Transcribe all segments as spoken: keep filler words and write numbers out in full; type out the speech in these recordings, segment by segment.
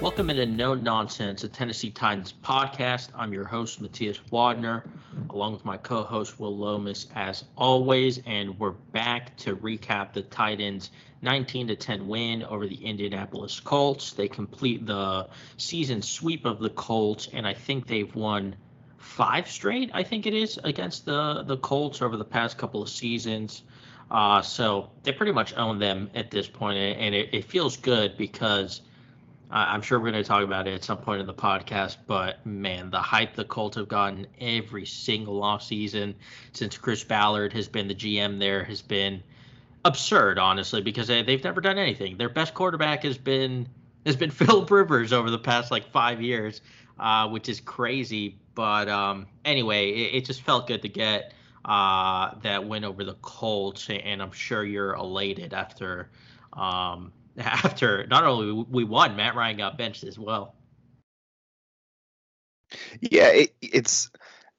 Welcome into No Nonsense, a Tennessee Titans podcast. I'm your host, Matthias Wadner, along with my co-host, Will Lomas, as always. And we're back to recap the Titans' nineteen to ten win over the Indianapolis Colts. They complete the season sweep of the Colts, and I think they've won five straight, I think it is, against the, the Colts over the past couple of seasons. Uh, so they pretty much own them at this point, and it, it feels good because I'm sure we're going to talk about it at some point in the podcast, but man, the hype the Colts have gotten every single offseason since Chris Ballard has been the G M there has been absurd, honestly, because they, they've never done anything. Their best quarterback has been has been Philip Rivers over the past like five years, uh, which is crazy. But um, anyway, it, it just felt good to get uh, that win over the Colts, and I'm sure you're elated after. Um, After not only we won, Matt Ryan got benched as well. Yeah, it, it's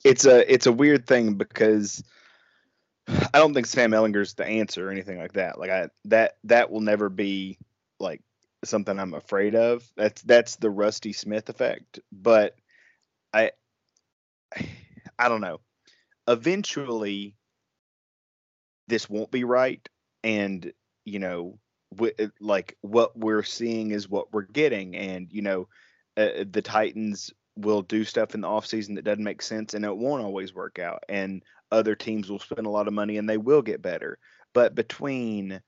it's a it's a weird thing because I don't think Sam Ehlinger's the answer or anything like that. Like I that that will never be like something I'm afraid of. That's that's the Rusty Smith effect. But I I don't know. Eventually, this won't be right, and you know. We, like what we're seeing is what we're getting, and you know uh, the Titans will do stuff in the offseason that doesn't make sense, and it won't always work out, and other teams will spend a lot of money and they will get better. But between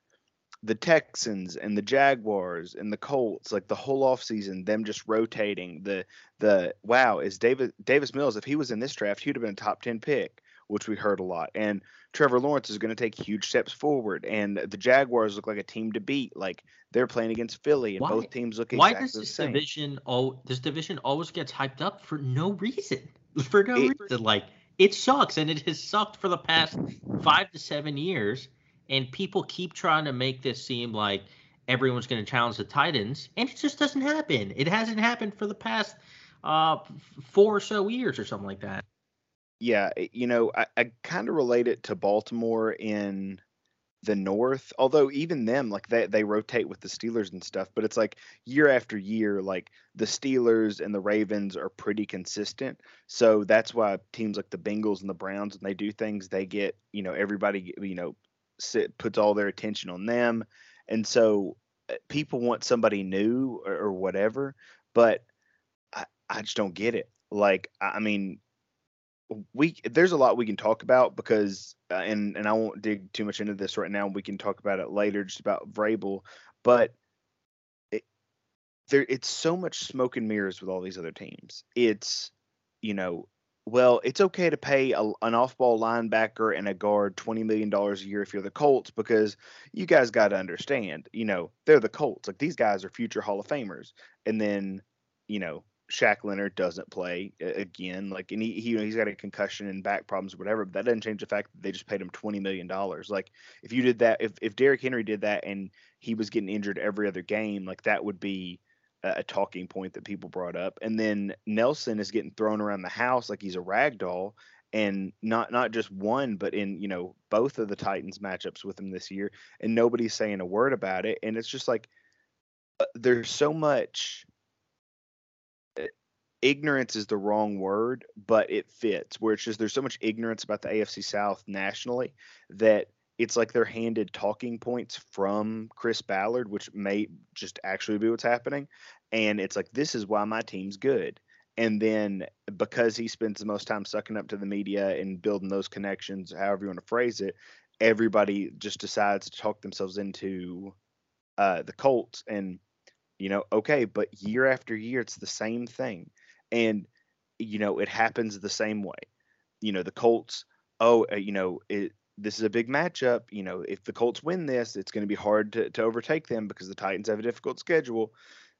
the Texans and the Jaguars and the Colts, like the whole offseason, them just rotating the the wow is David Davis Mills, if he was in this draft he would have been a top ten pick, which we heard a lot. And Trevor Lawrence is going to take huge steps forward. And the Jaguars look like a team to beat. Like, they're playing against Philly, and why, both teams look exactly the same. Why does this division, all, this division always gets hyped up for no reason? For no it, reason. Like, it sucks, and it has sucked for the past five to seven years. And people keep trying to make this seem like everyone's going to challenge the Titans, and it just doesn't happen. It hasn't happened for the past uh, four or so years or something like that. Yeah, you know, I, I kind of relate it to Baltimore in the North, although even them, like they, they rotate with the Steelers and stuff. But it's like year after year, like the Steelers and the Ravens are pretty consistent. So that's why teams like the Bengals and the Browns, when they do things, they get, you know, everybody, you know, sit, puts all their attention on them. And so people want somebody new or, or whatever. But I, I just don't get it. Like, I mean, We there's a lot we can talk about because uh, and and I won't dig too much into this right now. We can talk about it later, just about Vrabel. But it, there it's so much smoke and mirrors with all these other teams. It's you know well it's okay to pay a, an off-ball linebacker and a guard twenty million dollars a year if you're the Colts, because you guys got to understand you know they're the Colts, like these guys are future Hall of Famers, and then you know. Shaq Leonard doesn't play again, like, and he, he you know, he's got a concussion and back problems or whatever, but that doesn't change the fact that they just paid him twenty million dollars. Like, if you did that, if, if Derrick Henry did that and he was getting injured every other game, like, that would be a, a talking point that people brought up. And then Nelson is getting thrown around the house like he's a rag doll, and not not just one, but in, you know, both of the Titans matchups with him this year, and nobody's saying a word about it. And it's just like uh, there's so much uh, ignorance is the wrong word, but it fits, where it's just there's so much ignorance about the A F C South nationally that it's like they're handed talking points from Chris Ballard, which may just actually be what's happening. And it's like, this is why my team's good. And then because he spends the most time sucking up to the media and building those connections, however you want to phrase it, everybody just decides to talk themselves into uh, the Colts. And, you know, okay, but year after year, it's the same thing. And, you know, it happens the same way. You know, the Colts, oh, uh, you know, it, this is a big matchup. You know, if the Colts win this, it's going to be hard to, to overtake them because the Titans have a difficult schedule.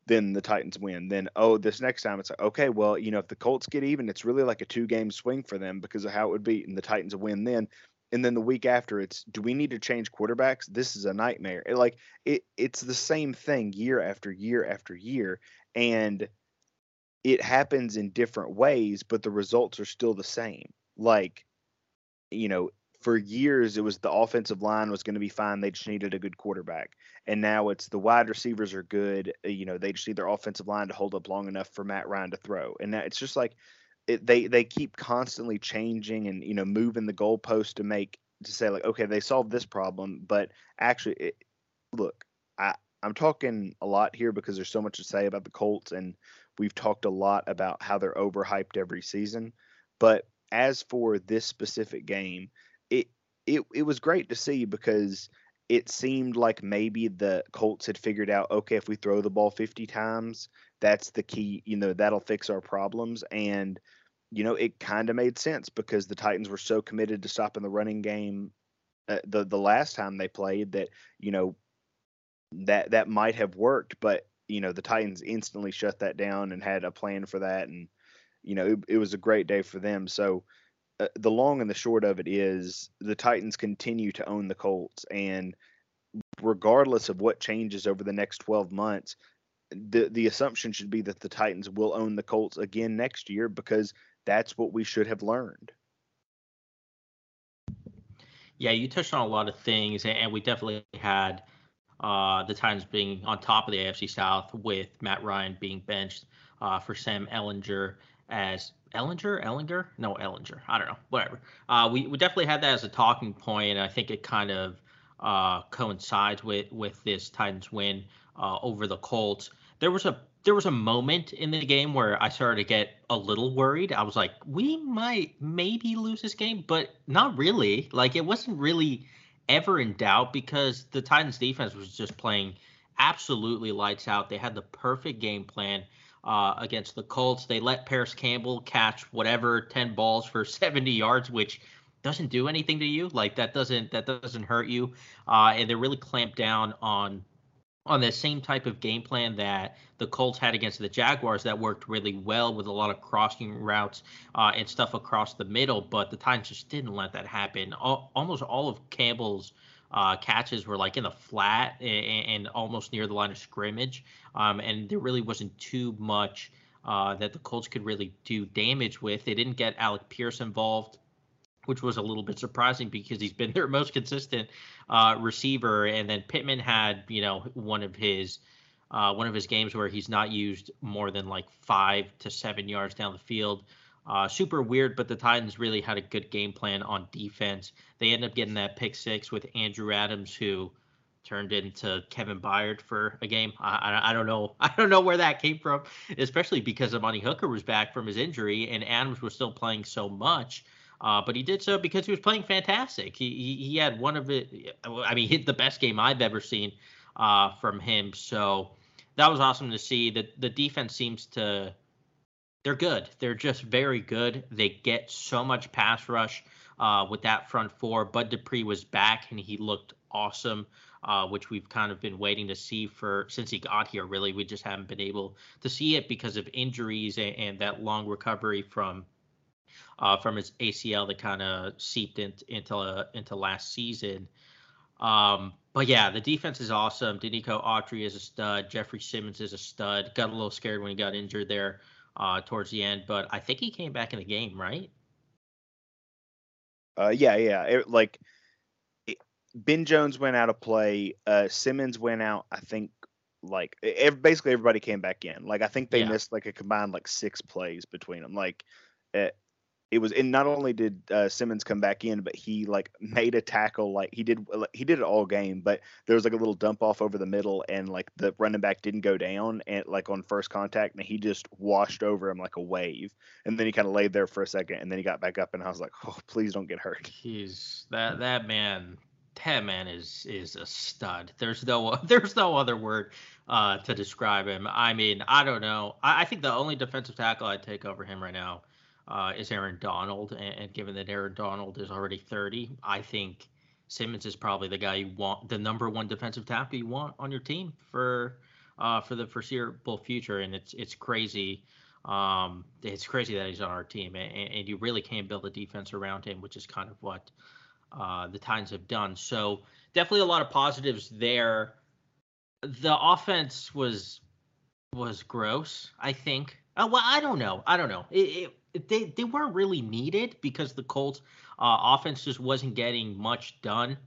Then the Titans win. Then, oh, this next time it's like, okay, well, you know, if the Colts get even, it's really like a two game swing for them because of how it would be. And the Titans win then. And then the week after it's, do we need to change quarterbacks? This is a nightmare. It, like it, it's the same thing year after year after year. And it happens in different ways, but the results are still the same. Like, you know, for years, it was the offensive line was going to be fine. They just needed a good quarterback. And now it's the wide receivers are good. You know, they just need their offensive line to hold up long enough for Matt Ryan to throw. And that, it's just like it, they they keep constantly changing and, you know, moving the goalpost to make to say, like, OK, they solved this problem. But actually, it, look, I, I'm talking a lot here because there's so much to say about the Colts. And we've talked a lot about how they're overhyped every season. But as for this specific game, It, it it was great to see because it seemed like maybe the Colts had figured out, okay, if we throw the ball fifty times, that's the key, you know, that'll fix our problems. And, you know, it kind of made sense because the Titans were so committed to stopping the running game uh, the, the last time they played that, you know, that, that might have worked. But, you know, the Titans instantly shut that down and had a plan for that. And, you know, it, it was a great day for them. So, Uh, the long and the short of it is the Titans continue to own the Colts, and regardless of what changes over the next twelve months, the the assumption should be that the Titans will own the Colts again next year because that's what we should have learned. Yeah, you touched on a lot of things, and we definitely had uh, the Titans being on top of the A F C South with Matt Ryan being benched uh, for Sam Ehlinger as Ehlinger, Ehlinger, no Ehlinger. I don't know, whatever. Uh, we, we definitely had that as a talking point. And I think it kind of uh, coincides with, with this Titans win uh, over the Colts. There was a there was a moment in the game where I started to get a little worried. I was like, we might maybe lose this game, but not really. Like it wasn't really ever in doubt because the Titans defense was just playing absolutely lights out. They had the perfect game plan. Uh, against the Colts. They let Paris Campbell catch whatever ten balls for seventy yards, which doesn't do anything to you. Like that doesn't that doesn't hurt you. Uh, and they're really clamped down on on the same type of game plan that the Colts had against the Jaguars that worked really well with a lot of crossing routes uh, and stuff across the middle. But the Titans just didn't let that happen. All, almost all of Campbell's Uh, catches were like in the flat and, and almost near the line of scrimmage. Um, and there really wasn't too much uh, that the Colts could really do damage with. They didn't get Alec Pierce involved, which was a little bit surprising because he's been their most consistent uh, receiver. And then Pittman had, you know, one of his uh, one of his games where he's not used more than like five to seven yards down the field. Uh, super weird, but the Titans really had a good game plan on defense. They ended up getting that pick six with Andrew Adams, who turned into Kevin Byard for a game. I, I, I don't know. I don't know where that came from, especially because Imani Hooker was back from his injury and Adams was still playing so much. Uh, but he did so because he was playing fantastic. He he, he had one of it. I mean, hit the best game I've ever seen uh, from him. So that was awesome to see. The, the defense seems to. They're good. They're just very good. They get so much pass rush uh, with that front four. Bud Dupree was back, and he looked awesome, uh, which we've kind of been waiting to see for since he got here, really. We just haven't been able to see it because of injuries and, and that long recovery from uh, from his A C L that kind of seeped in, into, uh, into last season. Um, but, yeah, the defense is awesome. Danico Autry is a stud. Jeffrey Simmons is a stud. Got a little scared when he got injured there. Uh, towards the end, but I think he came back in the game, right? Uh, yeah, yeah. It, like it, Ben Jones went out of play. Uh, Simmons went out. I think like it, basically everybody came back in. Like I think they yeah. missed like a combined like six plays between them. Like it, it was. And not only did uh, Simmons come back in, but he like made a tackle. Like he did. Like, he did it all game. But there was like a little dump off over the middle, and like the running back didn't go down, and like on first contact, and he just washed over him like a wave. And then he kind of laid there for a second, and then he got back up, and I was like, oh, please don't get hurt. He's that that man. That man is is a stud. There's no there's no other word uh, to describe him. I mean, I don't know. I, I think the only defensive tackle I'd take over him right now uh, is Aaron Donald. And, and given that Aaron Donald is already thirty, I think Simmons is probably the guy you want, the number one defensive tackle you want on your team for uh, for the foreseeable future. And it's it's crazy. Um, it's crazy that he's on our team, and, and you really can build a defense around him, which is kind of what. Uh, the Titans have done. So definitely a lot of positives there. The offense was was gross, I think. Oh, well, I don't know. I don't know. It, it, they they weren't really needed because the Colts uh, offense just wasn't getting much done,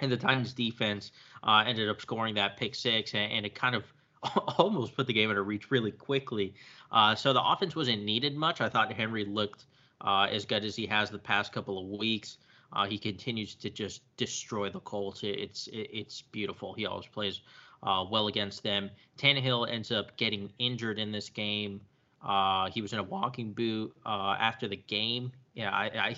and the Titans defense uh, ended up scoring that pick six, and, and it kind of almost put the game out of reach really quickly. Uh, so the offense wasn't needed much. I thought Henry looked uh, as good as he has the past couple of weeks. Uh, he continues to just destroy the Colts. It, it's it, it's beautiful. He always plays uh, well against them. Tannehill ends up getting injured in this game. Uh, he was in a walking boot uh, after the game. Yeah, I, I,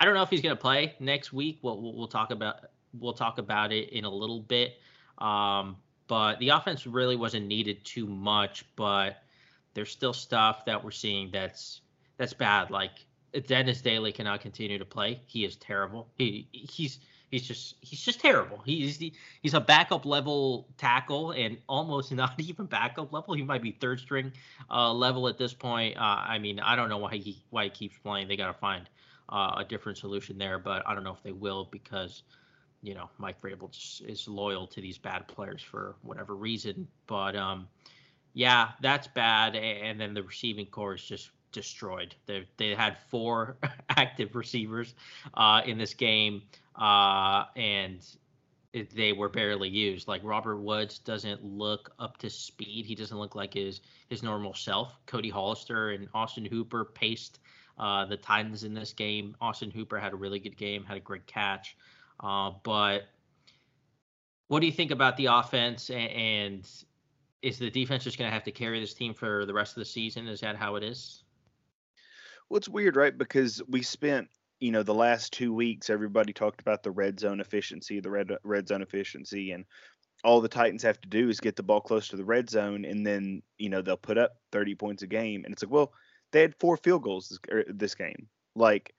I don't know if he's going to play next week. We'll, we'll we'll talk about we'll talk about it in a little bit. Um, but the offense really wasn't needed too much. But there's still stuff that we're seeing that's that's bad. Like. Dennis Daley cannot continue to play. He is terrible. He he's he's just he's just terrible. He's he's a backup level tackle and almost not even backup level. He might be third string uh, level at this point. Uh, I mean, I don't know why he why he keeps playing. They got to find uh, a different solution there, but I don't know if they will because you know Mike Vrabel just is loyal to these bad players for whatever reason. But um, yeah, that's bad. And then the receiving core is just. Destroyed. They they had four active receivers uh, in this game, uh, and it, they were barely used. Like Robert Woods doesn't look up to speed. He doesn't look like his his normal self. Cody Hollister and Austin Hooper paced uh, the Titans in this game. Austin Hooper had a really good game, had a great catch. Uh, but what do you think about the offense? And, and is the defense just going to have to carry this team for the rest of the season? Is that how it is? Well, it's weird, right? Because we spent, you know, the last two weeks, everybody talked about the red zone efficiency, the red red zone efficiency, and all the Titans have to do is get the ball close to the red zone, and then, you know, they'll put up thirty points a game. And it's like, well, they had four field goals this, er, this game. Like,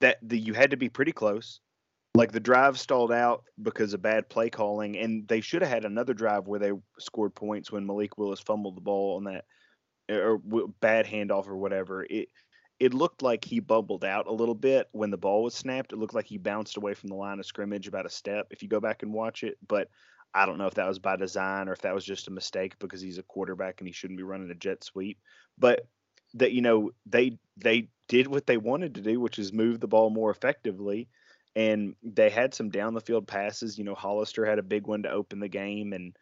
that the, you had to be pretty close. Like, the drive stalled out because of bad play calling, and they should have had another drive where they scored points when Malik Willis fumbled the ball on that or bad handoff or whatever. It It looked like he bubbled out a little bit when the ball was snapped. It looked like he bounced away from the line of scrimmage about a step if you go back and watch it. But I don't know if that was by design or if that was just a mistake because he's a quarterback and he shouldn't be running a jet sweep. But that, you know, they they did what they wanted to do, which is move the ball more effectively. And they had some down the field passes. You know, Hollister had a big one to open the game and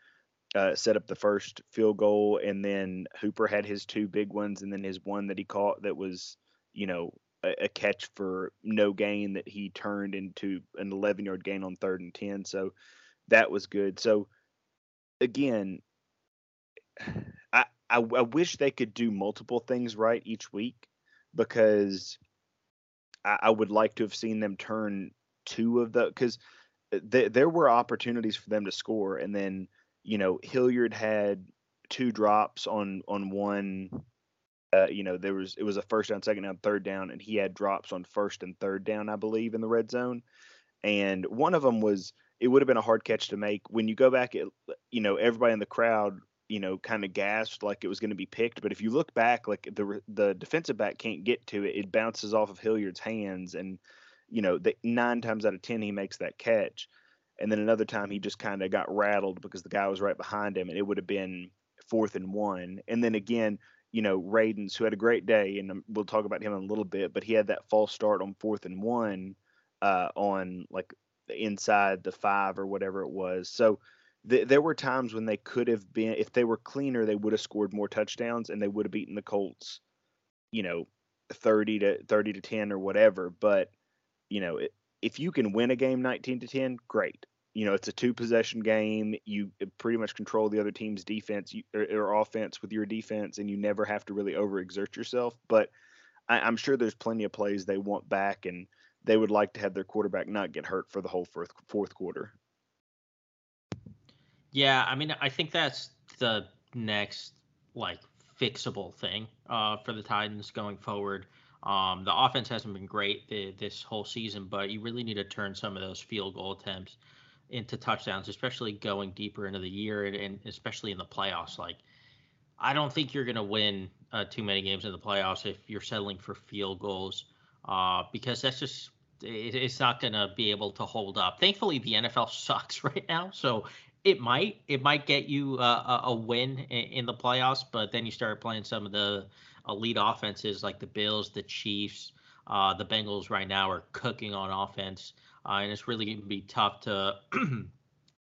Uh, set up the first field goal, and then Hooper had his two big ones, and then his one that he caught that was, you know, a, a catch for no gain that he turned into an eleven-yard gain on third and ten. So that was good. So, again, I, I, I wish they could do multiple things right each week because I, I would like to have seen them turn two of the – because th- there were opportunities for them to score, and then – you know, Hilliard had two drops on on one. Uh, you know, there was it was a first down, second down, third down, and he had drops on first and third down, I believe, in the red zone. And one of them was it would have been a hard catch to make. When you go back, it, you know, everybody in the crowd, you know, kind of gasped like it was going to be picked. But if you look back, like the the defensive back can't get to it. It bounces off of Hilliard's hands, and you know, the, nine times out of ten he makes that catch. And then another time he just kind of got rattled because the guy was right behind him, and it would have been fourth and one. And then again, you know, Raidens, who had a great day, and we'll talk about him in a little bit, but he had that false start on fourth and one uh, on like inside the five or whatever it was. So th- there were times when they could have been, if they were cleaner, they would have scored more touchdowns and they would have beaten the Colts, you know, thirty to ten or whatever. But, you know, it, if you can win a game nineteen to ten, great. You know, it's a two-possession game. You pretty much control the other team's defense you, or, or offense with your defense, and you never have to really overexert yourself. But I, I'm sure there's plenty of plays they want back, and they would like to have their quarterback not get hurt for the whole fourth, fourth quarter. Yeah, I mean, I think that's the next, like, fixable thing uh, for the Titans going forward. Um, the offense hasn't been great th- this whole season, but you really need to turn some of those field goal attempts into touchdowns, especially going deeper into the year and, and especially in the playoffs. Like, I don't think you're going to win uh, too many games in the playoffs if you're settling for field goals uh, because that's just it, it's not going to be able to hold up. Thankfully, the N F L sucks right now, so it might it might get you uh, a, a win in, in the playoffs, but then you start playing some of the elite offenses like the Bills, the Chiefs, uh, the Bengals. Right now are cooking on offense. Uh, and it's really going to be tough to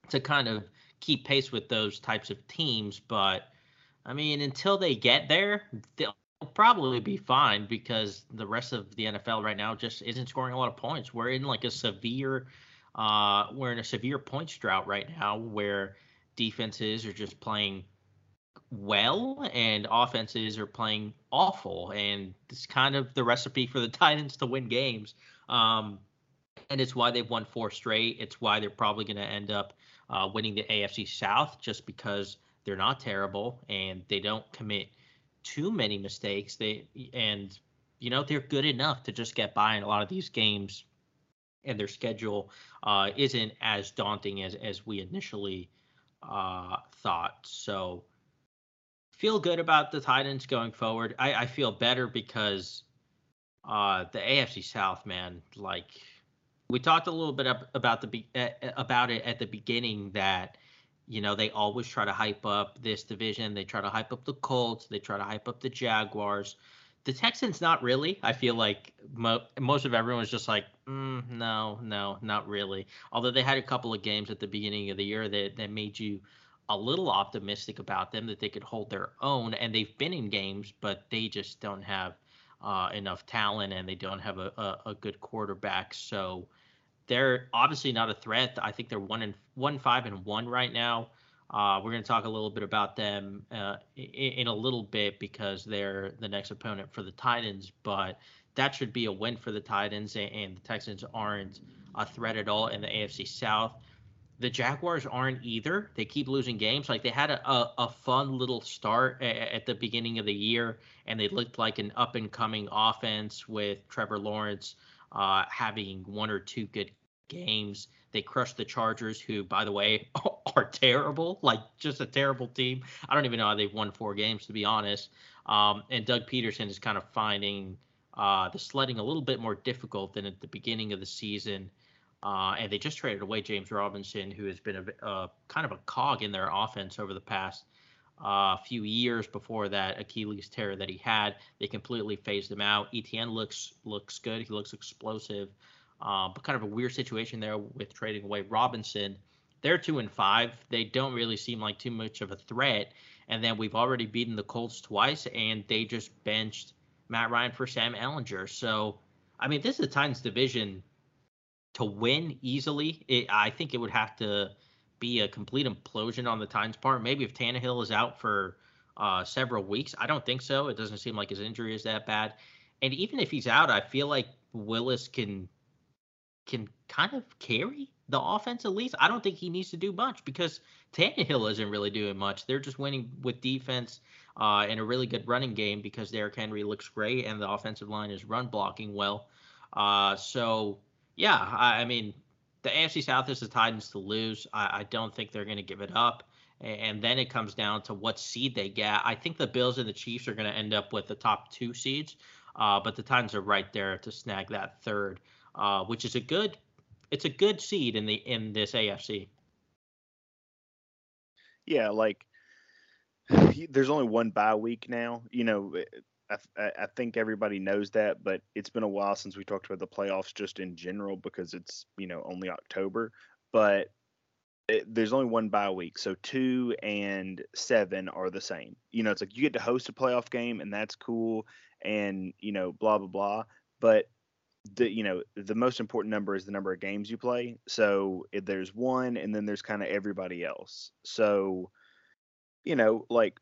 to kind of keep pace with those types of teams. But, I mean, until they get there, they'll probably be fine because the rest of the N F L right now just isn't scoring a lot of points. We're in like a severe uh, we're in a severe points drought right now where defenses are just playing well and offenses are playing awful. And it's kind of the recipe for the Titans to win games. Um And it's why they've won four straight. It's why they're probably going to end up uh, winning the A F C South just because they're not terrible and they don't commit too many mistakes. They and, you know, they're good enough to just get by in a lot of these games, and their schedule uh, isn't as daunting as, as we initially uh, thought. So feel good about the Titans going forward. I, I feel better because uh, the A F C South, man, like – we talked a little bit about the about it at the beginning that, you know, they always try to hype up this division. They try to hype up the Colts. They try to hype up the Jaguars. The Texans, not really. I feel like mo- most of everyone is just like, mm, no, no, not really. Although they had a couple of games at the beginning of the year that, that made you a little optimistic about them, that they could hold their own. And they've been in games, but they just don't have uh, enough talent and they don't have a, a, a good quarterback. So they're obviously not a threat. I think they're one and one, five and one right now. Uh, we're going to talk a little bit about them uh, in, in a little bit because they're the next opponent for the Titans. But that should be a win for the Titans, and, and the Texans aren't a threat at all in the A F C South. The Jaguars aren't either. They keep losing games. Like, they had a, a, a fun little start a, at the beginning of the year, and they looked like an up-and-coming offense with Trevor Lawrence Uh, having one or two good games. They crushed the Chargers, who, by the way, are terrible, like just a terrible team. I don't even know how they've won four games, to be honest. Um, and Doug Peterson is kind of finding uh, the sledding a little bit more difficult than at the beginning of the season. Uh, and they just traded away James Robinson, who has been a, a kind of a cog in their offense over the past uh, few years before that Achilles tear that he had. They completely phased him out. Etienne looks looks good. He looks explosive, uh, but kind of a weird situation there with trading away Robinson. They're two and five. They don't really seem like too much of a threat. And then we've already beaten the Colts twice, and they just benched Matt Ryan for Sam Ehlinger. So, I mean, this is the Titans division to win easily. It, I think it would have to be a complete implosion on the Titans' part. Maybe if Tannehill is out for uh, several weeks. I don't think so. It doesn't seem like his injury is that bad. And even if he's out, I feel like Willis can can kind of carry the offense at least. I don't think he needs to do much because Tannehill isn't really doing much. They're just winning with defense uh, and a really good running game because Derrick Henry looks great and the offensive line is run blocking well. Uh, so, yeah, I, I mean, the A F C South is the Titans to lose. I, I don't think they're going to give it up. And, and then it comes down to what seed they get. I think the Bills and the Chiefs are going to end up with the top two seeds. Uh, but the Titans are right there to snag that third, uh, which is a good it's a good seed in the in this A F C. Yeah, like there's only one bye week now. You know, I, I think everybody knows that, but it's been a while since we talked about the playoffs just in general because it's, you know, only October. But it, there's only one bye week, so two and seven are the same. You know, it's like you get to host a playoff game, and that's cool, and, you know, blah, blah, blah. But the, you know, the most important number is the number of games you play. So if there's one, and then there's kind of everybody else. So, you know, like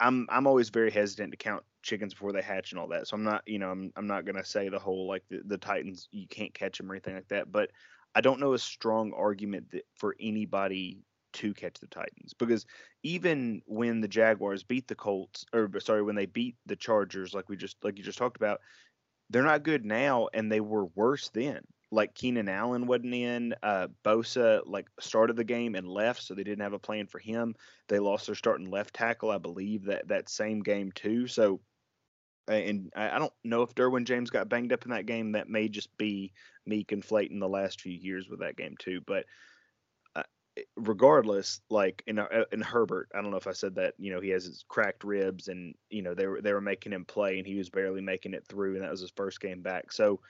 I'm, I'm always very hesitant to count chickens before they hatch and all that. So I'm not, you know, I'm, I'm not going to say the whole, like the, the Titans, you can't catch them or anything like that, but I don't know a strong argument that for anybody to catch the Titans, because even when the Jaguars beat the Colts, or sorry, when they beat the Chargers, like we just, like you just talked about, they're not good now, and they were worse then. Like Keenan Allen wasn't in, uh, Bosa like started the game and left, so they didn't have a plan for him. They lost their starting left tackle, I believe, that that same game too. So, and I don't know if Derwin James got banged up in that game. That may just be me conflating the last few years with that game too, but. Regardless, like in in Herbert, I don't know if I said that, you know, he has his cracked ribs, and you know they were they were making him play, and he was barely making it through, and that was his first game back. So,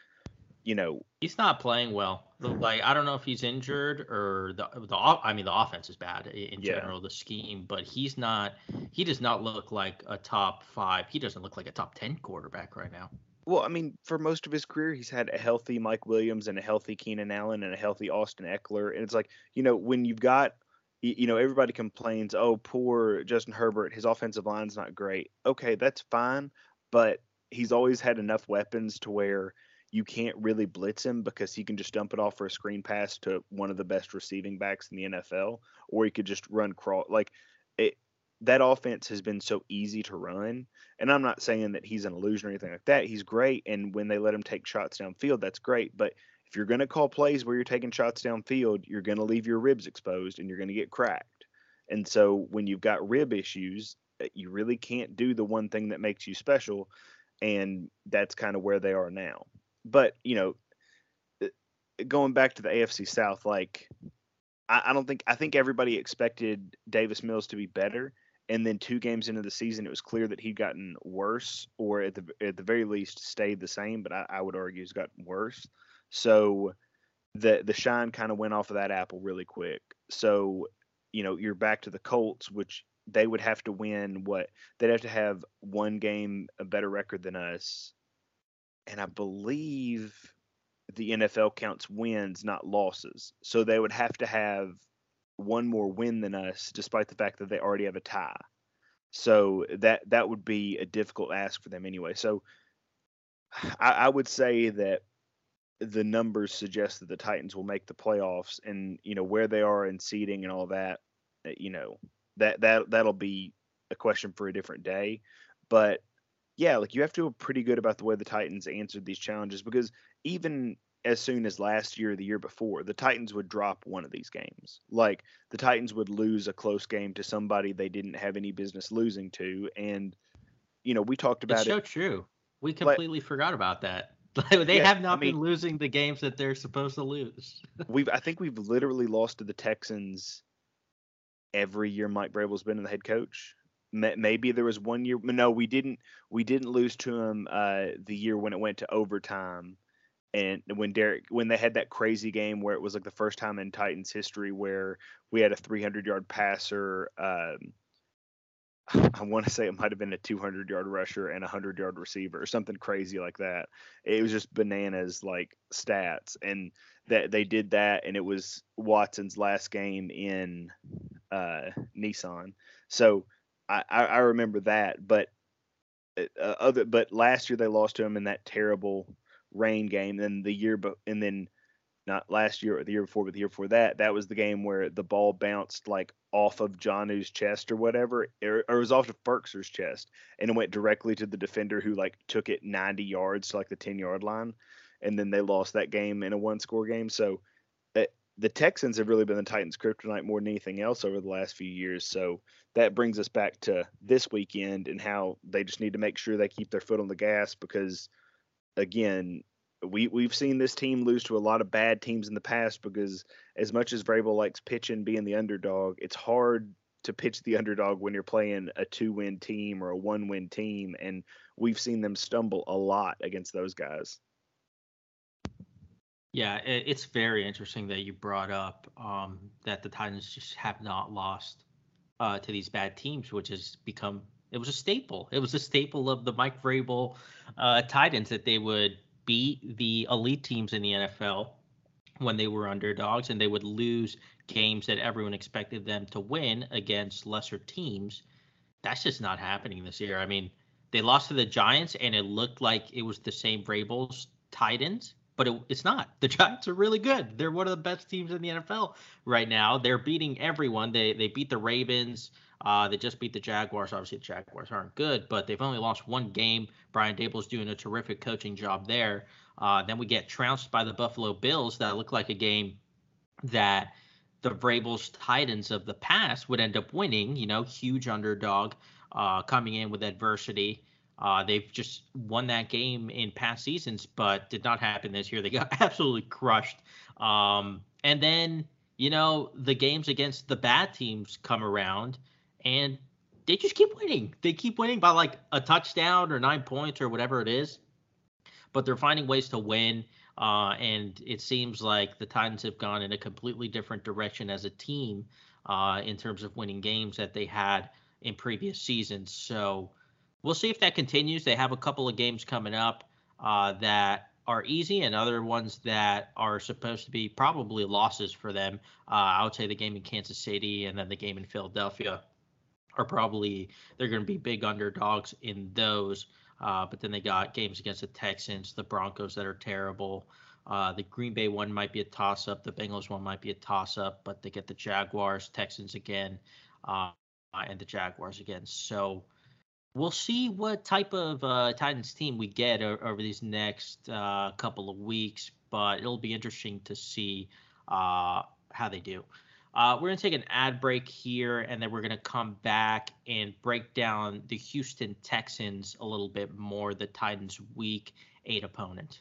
you know, he's not playing well. Like I don't know if he's injured or the the I mean the offense is bad in general, yeah. The scheme, but he's not. He does not look like a top five. He doesn't look like a top ten quarterback right now. Well, I mean, for most of his career, he's had a healthy Mike Williams and a healthy Keenan Allen and a healthy Austin Eckler. And it's like, you know, when you've got, you know, everybody complains, oh, poor Justin Herbert, his offensive line's not great. Okay, that's fine. But he's always had enough weapons to where you can't really blitz him because he can just dump it off for a screen pass to one of the best receiving backs in the N F L, or he could just run crawl. Like, it. That offense has been so easy to run, and I'm not saying that he's an illusion or anything like that. He's great, and when they let him take shots downfield, that's great. But if you're going to call plays where you're taking shots downfield, you're going to leave your ribs exposed, and you're going to get cracked. And so when you've got rib issues, you really can't do the one thing that makes you special, and that's kind of where they are now. But, you know, going back to the A F C South, like I, I don't think – I think everybody expected Davis Mills to be better. And then two games into the season, it was clear that he'd gotten worse, or at the at the very least stayed the same. But I, I would argue he's gotten worse. So the the shine kind of went off of that apple really quick. So, you know, you're back to the Colts, which they would have to win what they'd have to have one game a better record than us. And I believe the N F L counts wins, not losses. So they would have to have one more win than us, despite the fact that they already have a tie. So that that would be a difficult ask for them anyway. So I, I would say that the numbers suggest that the Titans will make the playoffs, and you know where they are in seeding and all that. You know that that that'll be a question for a different day. But yeah, like you have to feel pretty good about the way the Titans answered these challenges, because even as soon as last year, the year before, the Titans would drop one of these games. Like the Titans would lose a close game to somebody they didn't have any business losing to. And, you know, we talked about it's so it. True. We completely like, forgot about that. They yeah, have not I been mean, losing the games that they're supposed to lose. we've, I think we've literally lost to the Texans every year Mike Vrabel's been the head coach. Maybe there was one year. No, we didn't. We didn't lose to him uh, the year when it went to overtime. And when Derek, when they had that crazy game where it was like the first time in Titans history where we had a three hundred yard passer, um, I want to say it might have been a two hundred yard rusher and a one hundred yard receiver or something crazy like that. It was just bananas, like stats, and that they did that, and it was Watson's last game in uh, Nissan. So I, I remember that, but uh, other but last year they lost to him in that terrible rain game, then the year but and then not last year or the year before, but the year before that, that was the game where the ball bounced like off of Jonu's chest or whatever, or, or it was off of Ferkser's chest, and it went directly to the defender who like took it ninety yards to like the ten yard line, and then they lost that game in a one score game. So uh, the Texans have really been the Titans' kryptonite more than anything else over the last few years. So that brings us back to this weekend and how they just need to make sure they keep their foot on the gas, because again, we, we've seen this team lose to a lot of bad teams in the past, because as much as Vrabel likes pitching, being the underdog, it's hard to pitch the underdog when you're playing a two-win team or a one-win team, and we've seen them stumble a lot against those guys. Yeah, it's very interesting that you brought up um, that the Titans just have not lost uh, to these bad teams, which has become – it was a staple. It was a staple of the Mike Vrabel uh, Titans that they would beat the elite teams in the N F L when they were underdogs, and they would lose games that everyone expected them to win against lesser teams. That's just not happening this year. I mean, they lost to the Giants, and it looked like it was the same Vrabel's Titans. But it, it's not. The Giants are really good. They're one of the best teams in the N F L right now. They're beating everyone. They they beat the Ravens. Uh, they just beat the Jaguars. Obviously, the Jaguars aren't good, but they've only lost one game. Brian Dable's doing a terrific coaching job there. Uh, then we get trounced by the Buffalo Bills. That looked like a game that the Vrabel's Titans of the past would end up winning. You know, huge underdog uh, coming in with adversity. Uh, they've just won that game in past seasons, but did not happen this year. They got absolutely crushed. Um, and then, you know, the games against the bad teams come around, and they just keep winning. They keep winning by like a touchdown or nine points or whatever it is. But they're finding ways to win, uh, and it seems like the Titans have gone in a completely different direction as a team uh, in terms of winning games that they had in previous seasons. So we'll see if that continues. They have a couple of games coming up uh, that are easy and other ones that are supposed to be probably losses for them. Uh, I would say the game in Kansas City and then the game in Philadelphia are probably – they're going to be big underdogs in those. Uh, but then they got games against the Texans, the Broncos that are terrible. Uh, the Green Bay one might be a toss-up. The Bengals one might be a toss-up. But they get the Jaguars, Texans again, uh, and the Jaguars again. So – we'll see what type of uh, Titans team we get o- over these next uh, couple of weeks, but it'll be interesting to see uh, how they do. Uh, we're going to take an ad break here, and then we're going to come back and break down the Houston Texans a little bit more, the Titans' week eight opponent.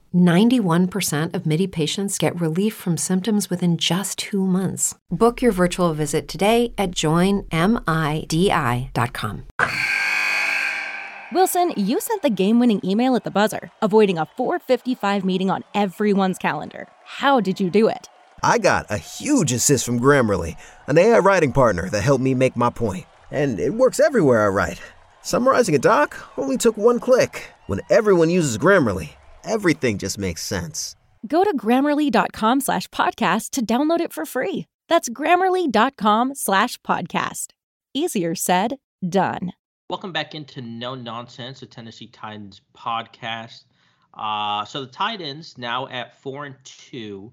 ninety-one percent of MIDI patients get relief from symptoms within just two months. Book your virtual visit today at join midi dot com. Wilson, you sent the game-winning email at the buzzer, avoiding a four fifty-five meeting on everyone's calendar. How did you do it? I got a huge assist from Grammarly, an A I writing partner that helped me make my point. And it works everywhere I write. Summarizing a doc only took one click. When everyone uses Grammarly, everything just makes sense. Go to Grammarly.com slash podcast to download it for free. That's Grammarly.com slash podcast. Easier said, done. Welcome back into No Nonsense, the Tennessee Titans podcast. Uh, so the Titans now at four and two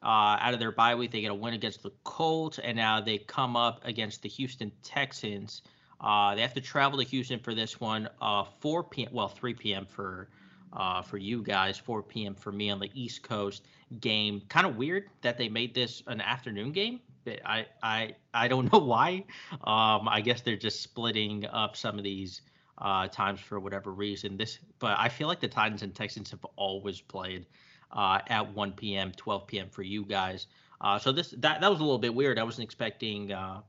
uh, out of their bye week. They get a win against the Colts, and now they come up against the Houston Texans. Uh, they have to travel to Houston for this one, uh, four p.m. well, three p.m. for Uh, for you guys, four p.m. for me on the East Coast game. Kind of weird that they made this an afternoon game. I I, I don't know why. Um, I guess they're just splitting up some of these uh, times for whatever reason. This, but I feel like the Titans and Texans have always played uh, at one p.m., twelve p.m. for you guys. Uh, so this that that was a little bit weird. I wasn't expecting uh,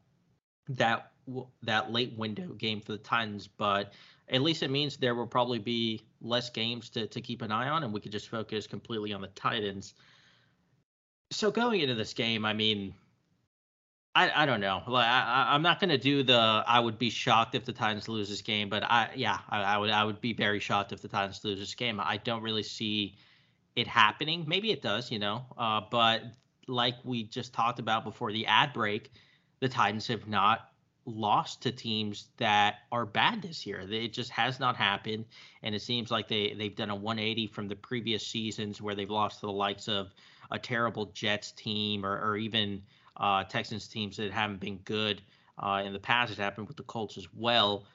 that that late window game for the Titans, but at least it means there will probably be less games to, to keep an eye on, and we could just focus completely on the Titans. So going into this game, I mean, I, I don't know. Like I, I'm not going to do the I would be shocked if the Titans lose this game, but I yeah, I, I would I would be very shocked if the Titans lose this game. I don't really see it happening. Maybe it does, you know, uh, but like we just talked about before the ad break, the Titans have not lost to teams that are bad this year. It just has not happened, and it seems like they they've done a one eighty from the previous seasons where they've lost to the likes of a terrible Jets team or, or even uh Texans teams that haven't been good uh in the past. It happened with the Colts as well.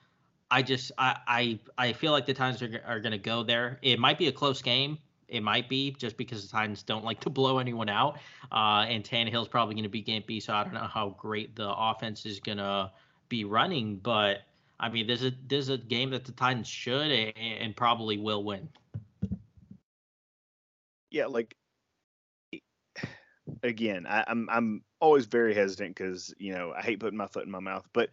I just I I, I feel like the Titans are, are going to go there. It might be a close game. It might be just because the Titans don't like to blow anyone out. Uh, and Tannehill's probably going to be Gimpy, so I don't know how great the offense is going to be running. But, I mean, there's a, there's a game that the Titans should and, and probably will win. Yeah, like, again, I, I'm I'm always very hesitant because, you know, I hate putting my foot in my mouth. But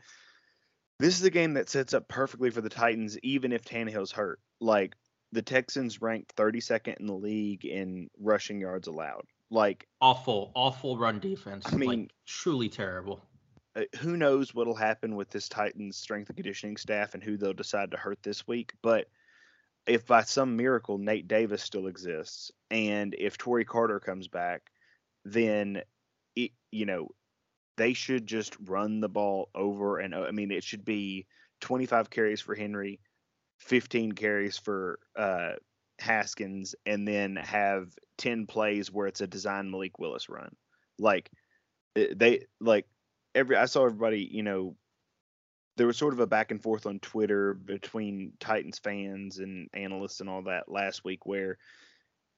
this is a game that sets up perfectly for the Titans, even if Tannehill's hurt. Like, the Texans ranked thirty-second in the league in rushing yards allowed. Like, awful, awful run defense. I mean, like, truly terrible. Uh, who knows what'll happen with this Titans strength and conditioning staff and who they'll decide to hurt this week. But if by some miracle Nate Davis still exists and if Torrey Carter comes back, then, it, you know, they should just run the ball over and over. I mean, it should be twenty-five carries for Henry, fifteen carries for uh, Haskins, and then have ten plays where it's a design Malik Willis run. Like, they, like, every, I saw everybody, you know, there was sort of a back and forth on Twitter between Titans fans and analysts and all that last week where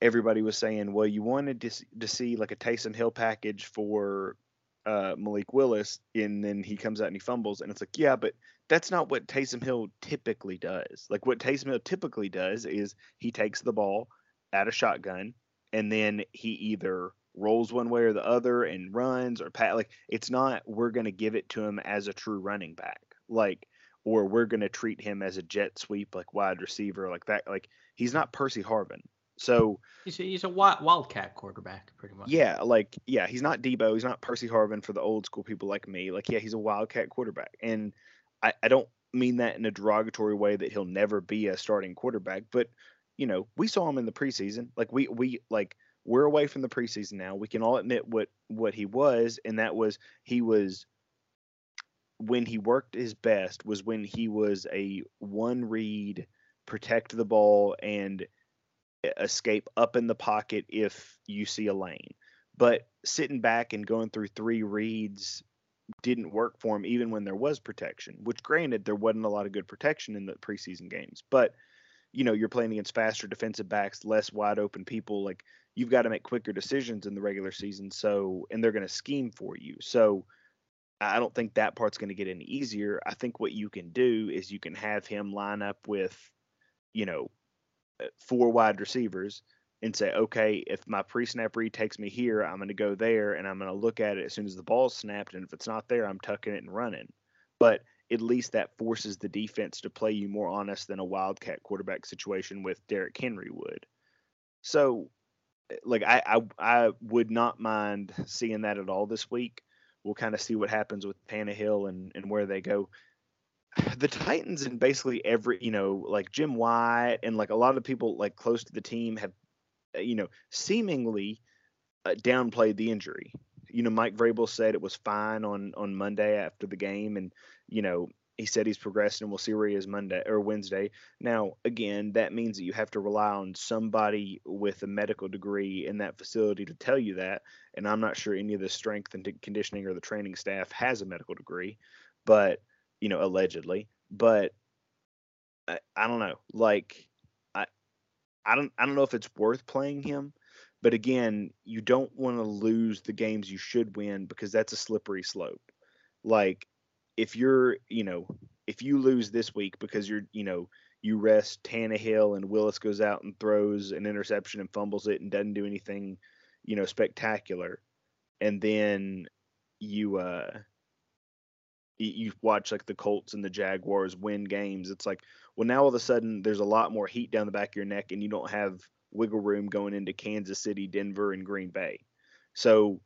everybody was saying, well, you wanted to, to see like a Taysom Hill package for uh, Malik Willis, and then he comes out and he fumbles. And it's like, yeah, but that's not what Taysom Hill typically does. Like, what Taysom Hill typically does is he takes the ball out of shotgun, and then he either rolls one way or the other and runs or pat. Like, it's not we're going to give it to him as a true running back, like, or we're going to treat him as a jet sweep, like wide receiver, like that. Like, he's not Percy Harvin. So he's a, he's a wild, wildcat quarterback, pretty much. Yeah, like, yeah, he's not Debo. He's not Percy Harvin for the old school people like me. Like, yeah, he's a wildcat quarterback. And I, I don't mean that in a derogatory way that he'll never be a starting quarterback. But, you know, we saw him in the preseason. Like, we, we like we're away from the preseason now. We can all admit what what he was. And that was he was when he worked his best was when he was a one read, protect the ball and escape up in the pocket if you see a lane. But sitting back and going through three reads didn't work for him, even when there was protection, which granted there wasn't a lot of good protection in the preseason games, but you know, you're playing against faster defensive backs, less wide open people. Like, you've got to make quicker decisions in the regular season. So, and they're going to scheme for you. So I don't think that part's going to get any easier. I think what you can do is you can have him line up with, you know, four wide receivers and say, okay, if my pre-snap read takes me here, I'm going to go there and I'm going to look at it as soon as the ball's snapped. And if it's not there, I'm tucking it and running. But at least that forces the defense to play you more honest than a wildcat quarterback situation with Derrick Henry would. So, like, I, I, I would not mind seeing that at all this week. We'll kind of see what happens with Tannehill and, and where they go. The Titans and basically every, you know, like Jim White and like a lot of people like close to the team have, you know, seemingly uh, downplayed the injury. You know, Mike Vrabel said it was fine on, on Monday after the game. And, you know, he said he's progressing. We'll see where he is Monday or Wednesday. Now, again, that means that you have to rely on somebody with a medical degree in that facility to tell you that. And I'm not sure any of the strength and conditioning or the training staff has a medical degree, but you know, allegedly, but I, I don't know. Like, I, I don't, I don't know if it's worth playing him, but again, you don't want to lose the games you should win because that's a slippery slope. Like, if you're, you know, if you lose this week because you're, you know, you rest Tannehill and Willis goes out and throws an interception and fumbles it and doesn't do anything, you know, spectacular, and then you, uh, you watch like the Colts and the Jaguars win games. It's like, well, now all of a sudden there's a lot more heat down the back of your neck and you don't have wiggle room going into Kansas City, Denver, and Green Bay. So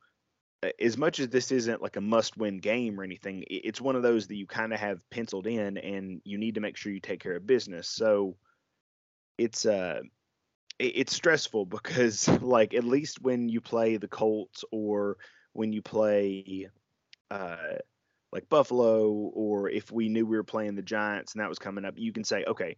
as much as this isn't like a must-win game or anything, it's one of those that you kind of have penciled in and you need to make sure you take care of business. So it's uh, it's stressful because, like, at least when you play the Colts or when you play uh, – like Buffalo, or if we knew we were playing the Giants and that was coming up, you can say, okay,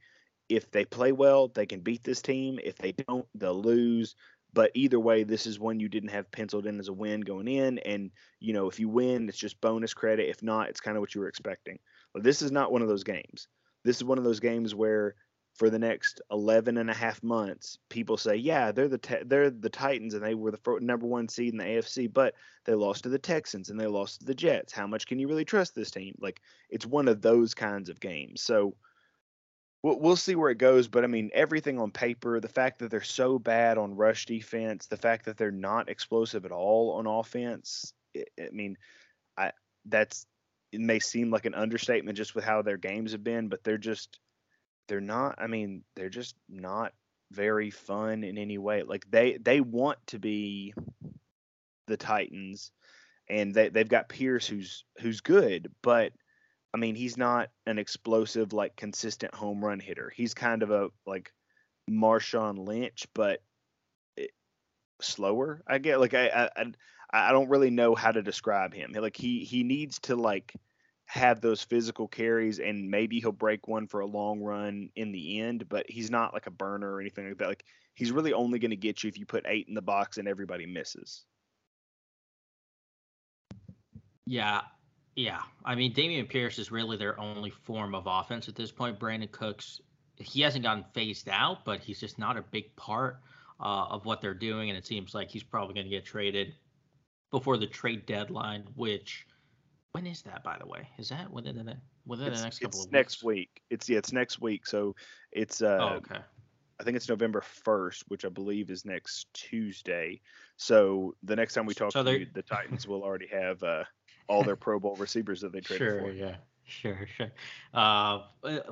if they play well, they can beat this team. If they don't, they'll lose. But either way, this is one you didn't have penciled in as a win going in. And, you know, if you win, it's just bonus credit. If not, it's kind of what you were expecting. Well, this is not one of those games. This is one of those games where for the next eleven and a half months, people say, yeah, they're the they're the Titans and they were the number one seed in the A F C, but they lost to the Texans and they lost to the Jets. How much can you really trust this team? Like, it's one of those kinds of games. So we'll, we'll see where it goes. But, I mean, everything on paper, the fact that they're so bad on rush defense, the fact that they're not explosive at all on offense, it, I mean, I that's it may seem like an understatement just with how their games have been, but they're just – They're not, I mean, they're just not very fun in any way. Like, they, they want to be the Titans, and they, they've got Pierce who's who's good, but, I mean, he's not an explosive, like, consistent home run hitter. He's kind of a, like, Marshawn Lynch, but it, slower, I guess. Like, I, I, I don't really know how to describe him. Like, he, he needs to, like, have those physical carries, and maybe he'll break one for a long run in the end, but he's not like a burner or anything like that. Like, he's really only going to get you if you put eight in the box and everybody misses. Yeah. Yeah. I mean, Damian Pierce is really their only form of offense at this point. Brandon Cooks, he hasn't gotten phased out, but he's just not a big part uh, of what they're doing. And it seems like he's probably going to get traded before the trade deadline, which, when is that, by the way? Is that within the, within it's, the next couple of weeks? It's next week. It's yeah, it's next week. So it's uh, oh, okay. I think it's November first, which I believe is next Tuesday. So the next time we talk so to you, the Titans will already have uh, all their Pro Bowl receivers that they traded sure, for. Sure, yeah. Sure, sure. Uh,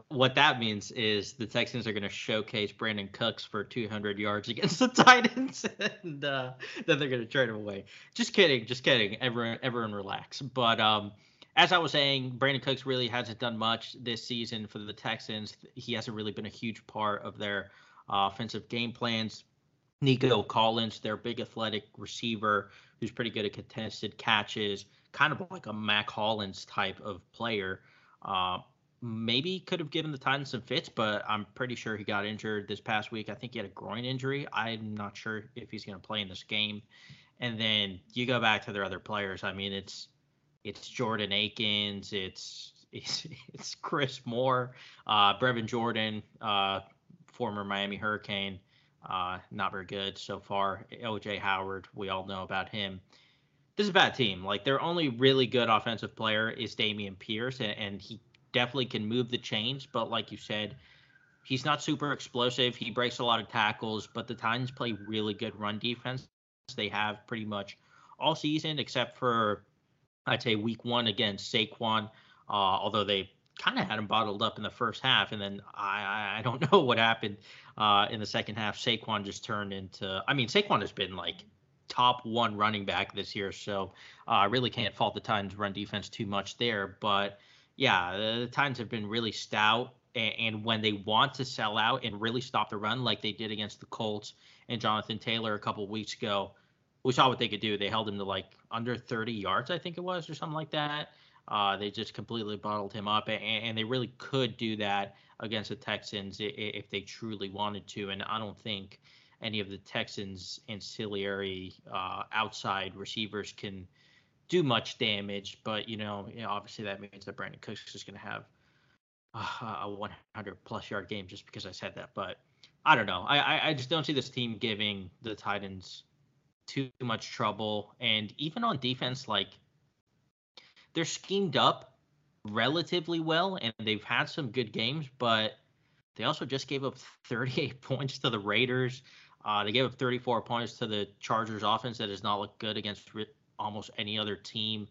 what that means is the Texans are going to showcase Brandon Cooks for two hundred yards against the Titans, and uh, then they're going to trade him away. Just kidding, just kidding. Everyone, everyone relax. But um, as I was saying, Brandon Cooks really hasn't done much this season for the Texans. He hasn't really been a huge part of their uh, offensive game plans. Nico Collins, their big athletic receiver, who's pretty good at contested catches, kind of like a Mac Hollins type of player, uh, maybe could have given the Titans some fits, but I'm pretty sure he got injured this past week. I think he had a groin injury. I'm not sure if he's going to play in this game. And then you go back to their other players. I mean, it's it's Jordan Akins, it's it's, it's Chris Moore, uh, Brevin Jordan, uh, former Miami Hurricane, uh, not very good so far. O J Howard, we all know about him. This is a bad team. Like, their only really good offensive player is Damian Pierce, and, and he definitely can move the chains. But like you said, he's not super explosive. He breaks a lot of tackles, but the Titans play really good run defense. They have pretty much all season except for, I'd say, week one against Saquon, uh, although they kind of had him bottled up in the first half. And then I, I don't know what happened uh, in the second half. Saquon just turned into – I mean, Saquon has been, like, top one running back this year, so I uh, really can't fault the Titans' run defense too much there. But, yeah, the, the Titans have been really stout, and, and when they want to sell out and really stop the run like they did against the Colts and Jonathan Taylor a couple weeks ago, we saw what they could do. They held him to, like, under thirty yards, I think it was, or something like that. Uh, they just completely bottled him up, and, and they really could do that against the Texans if they truly wanted to, and I don't think – any of the Texans' ancillary uh, outside receivers can do much damage. But, you know, you know obviously that means that Brandon Cooks is going to have uh, a one hundred plus yard game just because I said that. But I don't know. I, I, I just don't see this team giving the Titans too much trouble. And even on defense, like, they're schemed up relatively well, and they've had some good games, but they also just gave up thirty-eight points to the Raiders. Uh, they gave up thirty-four points to the Chargers offense that has not looked good against re- almost any other team.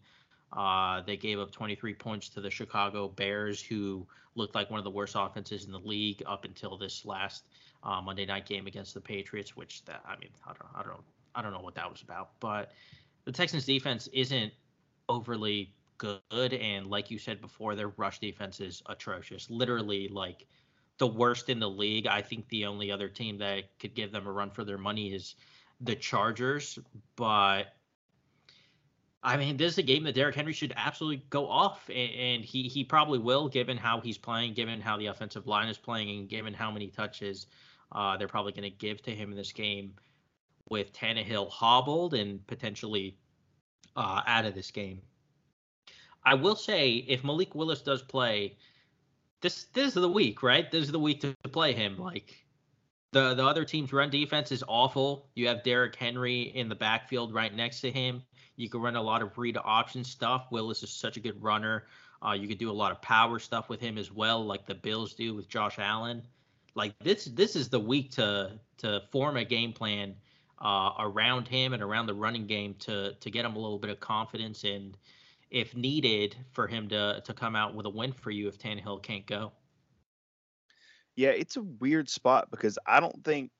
Uh, they gave up twenty-three points to the Chicago Bears, who looked like one of the worst offenses in the league up until this last uh, Monday night game against the Patriots, which that, I mean, I don't, I don't, I don't know what that was about. But the Texans defense isn't overly good, and like you said before, their rush defense is atrocious. Literally, like, the worst in the league. I think the only other team that could give them a run for their money is the Chargers. But, I mean, this is a game that Derrick Henry should absolutely go off, and, and he, he probably will, given how he's playing, given how the offensive line is playing, and given how many touches uh, they're probably going to give to him in this game with Tannehill hobbled and potentially uh, out of this game. I will say, if Malik Willis does play, this this is the week, right? This is the week to play him. Like the the other team's run defense is awful. You have Derrick Henry in the backfield right next to him. You can run a lot of read option stuff. Willis is such a good runner. Uh, you could do a lot of power stuff with him as well, like the Bills do with Josh Allen. Like this, this is the week to to form a game plan uh, around him and around the running game to to get him a little bit of confidence and, if needed, for him to to come out with a win for you if Tannehill can't go. Yeah, it's a weird spot because I don't think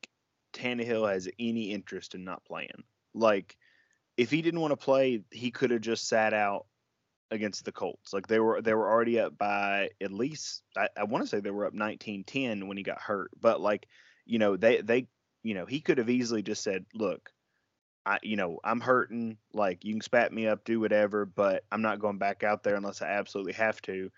Tannehill has any interest in not playing. Like, if he didn't want to play, he could have just sat out against the Colts. Like they were, they were already up by at least, I, I want to say they were up nineteen ten when he got hurt, but like, you know, they, they, you know, he could have easily just said, look, I, you know, I'm hurting, like you can spat me up, do whatever, but I'm not going back out there unless I absolutely have to,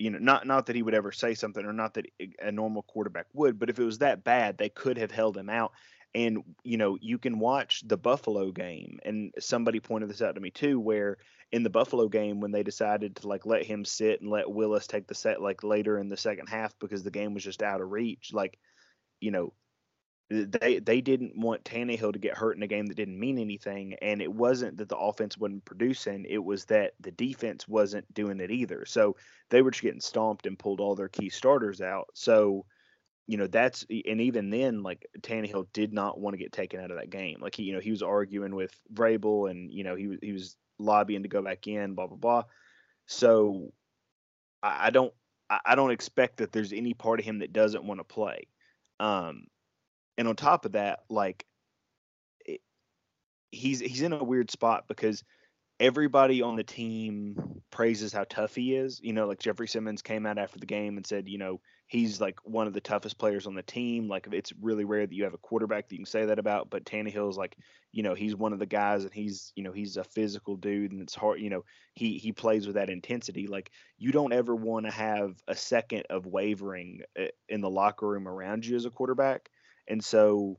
you know, not, not that he would ever say something or not that a normal quarterback would, but if it was that bad, they could have held him out. And, you know, you can watch the Buffalo game, and somebody pointed this out to me too, where in the Buffalo game when they decided to, like, let him sit and let Willis take the set, like, later in the second half because the game was just out of reach, like, you know, they they didn't want Tannehill to get hurt in a game that didn't mean anything, and it wasn't that the offense wasn't producing, it was that the defense wasn't doing it either. So they were just getting stomped and pulled all their key starters out. So, you know, that's, and even then, like, Tannehill did not want to get taken out of that game. Like, he, you know, he was arguing with Vrabel, and, you know, he, he was lobbying to go back in, blah, blah, blah. So I, I don't, I don't expect that there's any part of him that doesn't want to play. Um, and on top of that, like, it, he's, he's in a weird spot because everybody on the team praises how tough he is. You know, like Jeffrey Simmons came out after the game and said, you know, he's like one of the toughest players on the team. Like, it's really rare that you have a quarterback that you can say that about, but Tannehill's like, you know, he's one of the guys, and he's, you know, he's a physical dude, and it's hard, you know, he, he plays with that intensity. Like, you don't ever want to have a second of wavering in the locker room around you as a quarterback. And so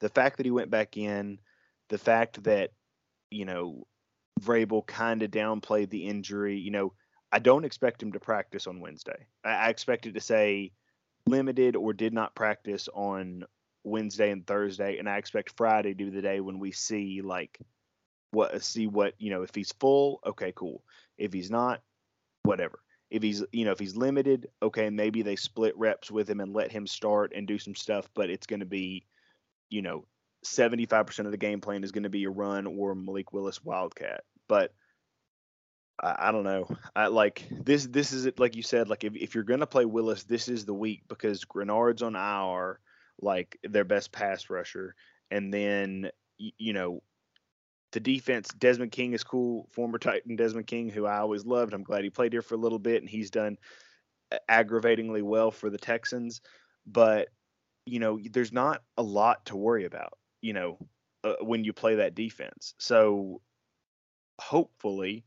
the fact that he went back in, the fact that, you know, Vrabel kind of downplayed the injury, you know, I don't expect him to practice on Wednesday. I expected to say limited or did not practice on Wednesday and Thursday, and I expect Friday to be the day when we see like what see what you know if he's full, okay, cool. If he's not, whatever. If he's you know if he's limited, okay, maybe they split reps with him and let him start and do some stuff, but it's going to be you know seventy-five percent of the game plan is going to be a run or Malik Willis wildcat, but. I don't know. I like this. This is it. Like you said, like if, if you're going to play Willis, this is the week because Grenard's on I R, like their best pass rusher. And then, you know, the defense, Desmond King is cool. Former Titan Desmond King, who I always loved. I'm glad he played here for a little bit and he's done aggravatingly well for the Texans. But, you know, there's not a lot to worry about, you know, uh, when you play that defense. So hopefully,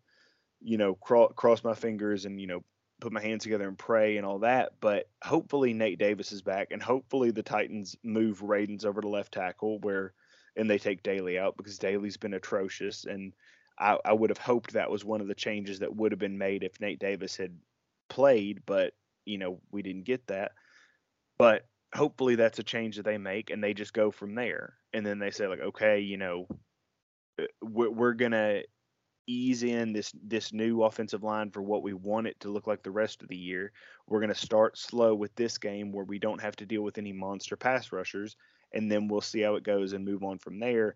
you know, cross, cross my fingers and, you know, put my hands together and pray and all that. But hopefully Nate Davis is back, and hopefully the Titans move Raidens over to left tackle where, and they take Daley out because Daley's been atrocious. And I, I would have hoped that was one of the changes that would have been made if Nate Davis had played, but, you know, we didn't get that. But hopefully that's a change that they make and they just go from there. And then they say like, okay, you know, we're, we're going to ease in this this new offensive line for what we want it to look like the rest of the year. We're going to start slow with this game where we don't have to deal with any monster pass rushers, and then we'll see how it goes and move on from there.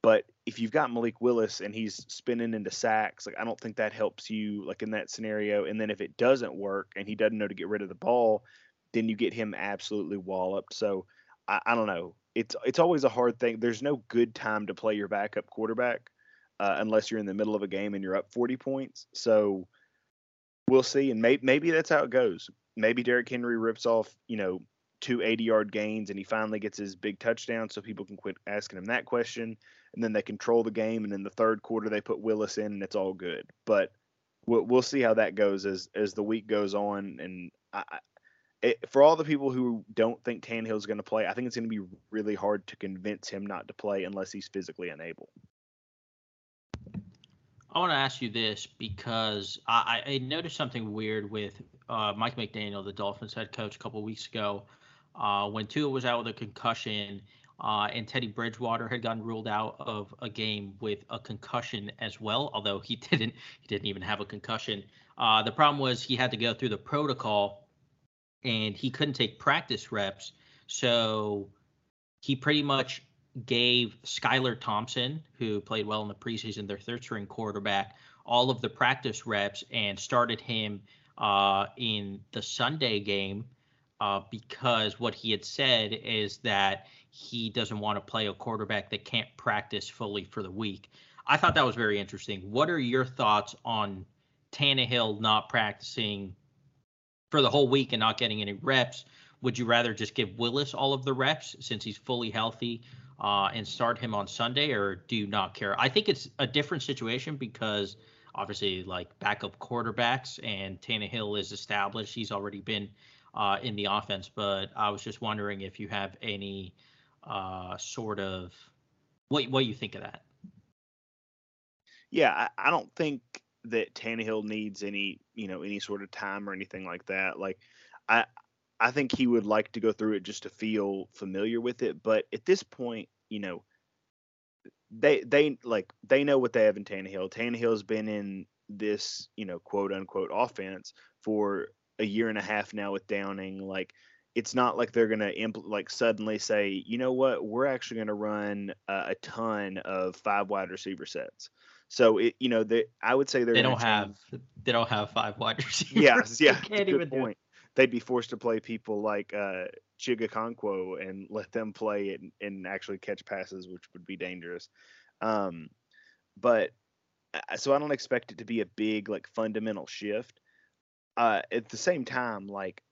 But if you've got Malik Willis and he's spinning into sacks, like I don't think that helps you like in that scenario. And then if it doesn't work and he doesn't know to get rid of the ball, then you get him absolutely walloped. So I, I don't know. It's it's always a hard thing. There's no good time to play your backup quarterback. Uh, unless you're in the middle of a game and you're up forty points. So we'll see. And may- maybe that's how it goes. Maybe Derrick Henry rips off, you know, two eighty-yard gains and he finally gets his big touchdown so people can quit asking him that question. And then they control the game. And in the third quarter, they put Willis in and it's all good. But we'll, we'll see how that goes as, as the week goes on. And I, it, for all the people who don't think Tannehill's going to play, I think it's going to be really hard to convince him not to play unless he's physically unable. I want to ask you this because I, I noticed something weird with uh, Mike McDaniel, the Dolphins head coach, a couple weeks ago, uh, when Tua was out with a concussion uh, and Teddy Bridgewater had gotten ruled out of a game with a concussion as well, although he didn't, he didn't even have a concussion. Uh, the problem was he had to go through the protocol and he couldn't take practice reps. So he pretty much gave Skylar Thompson, who played well in the preseason, their third string quarterback, all of the practice reps and started him uh, in the Sunday game uh, because what he had said is that he doesn't want to play a quarterback that can't practice fully for the week. I thought that was very interesting. What are your thoughts on Tannehill not practicing for the whole week and not getting any reps? Would you rather just give Willis all of the reps since he's fully healthy uh, and start him on Sunday, or do you not care? I think it's a different situation because obviously, like, backup quarterbacks, and Tannehill is established. He's already been uh, in the offense, but I was just wondering if you have any uh, sort of what what you think of that. Yeah, I, I don't think that Tannehill needs any, you know, any sort of time or anything like that. Like, I. I think he would like to go through it just to feel familiar with it. But at this point, you know, they they like they know what they have in Tannehill. Tannehill's been in this, you know, quote unquote offense for a year and a half now with Downing. Like, it's not like they're gonna impl- like suddenly say, you know what, we're actually gonna run uh, a ton of five wide receiver sets. So it, you know, they, I would say they're they don't have change. they don't have five wide receivers. Yeah, yeah, they can't even point. Do it. They'd be forced to play people like uh, Chigakonkwo and let them play and, and actually catch passes, which would be dangerous. Um, but so I don't expect it to be a big, like, fundamental shift. Uh, at the same time, like,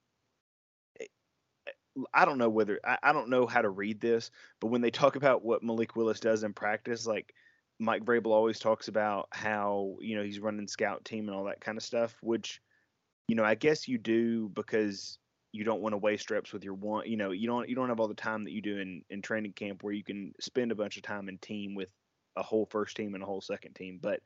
I don't know whether I, I don't know how to read this, but when they talk about what Malik Willis does in practice, like, Mike Vrabel always talks about how, you know, he's running scout team and all that kind of stuff, which, you know, I guess you do because you don't want to waste reps with your one, you know, you don't you don't have all the time that you do in, in training camp where you can spend a bunch of time in team with a whole first team and a whole second team. But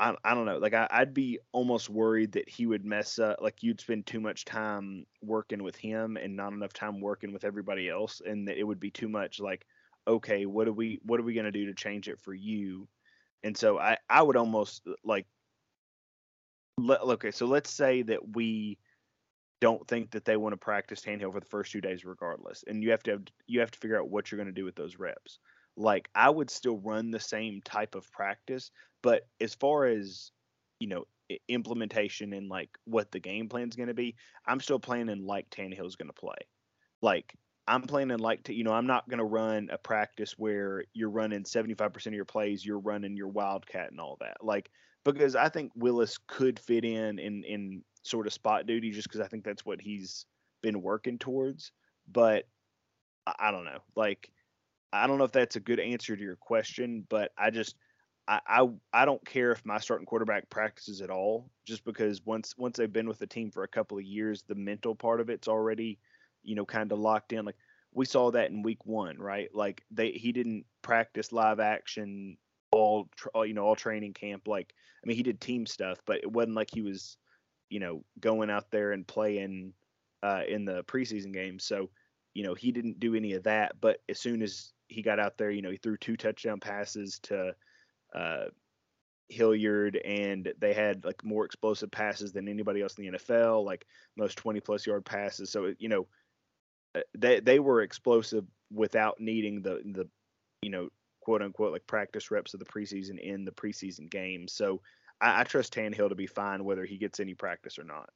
I I don't know, like I, I'd be almost worried that he would mess up, like you'd spend too much time working with him and not enough time working with everybody else, and that it would be too much like, okay, what are we what are we going to do to change it for you? And so I, I would almost like, okay, so let's say that we don't think that they want to practice Tannehill for the first two days regardless, and you have to have, you have to figure out what you're going to do with those reps. Like, I would still run the same type of practice, but as far as, you know, implementation and, like, what the game plan is going to be, I'm still planning like Tannehill's going to play. Like, I'm planning like, to, you know, I'm not going to run a practice where you're running seventy-five percent of your plays, you're running your wildcat and all that. Like, because I think Willis could fit in in, in sort of spot duty just because I think that's what he's been working towards. But I, I don't know. Like, I don't know if that's a good answer to your question, but I just I, I I don't care if my starting quarterback practices at all, just because once once they've been with the team for a couple of years, the mental part of it's already, you know, kind of locked in. Like, we saw that in week one, right? Like, they he didn't practice live action all, you know, all training camp. Like, I mean, he did team stuff, but it wasn't like he was, you know, going out there and playing uh, in the preseason game. So, you know, he didn't do any of that. But as soon as he got out there, you know, he threw two touchdown passes to uh, Hilliard, and they had, like, more explosive passes than anybody else in the N F L, like most twenty plus yard passes. So, you know, they they were explosive without needing the the, you know, quote unquote, like, practice reps of the preseason in the preseason game. So I, I trust Tannehill to be fine whether he gets any practice or not.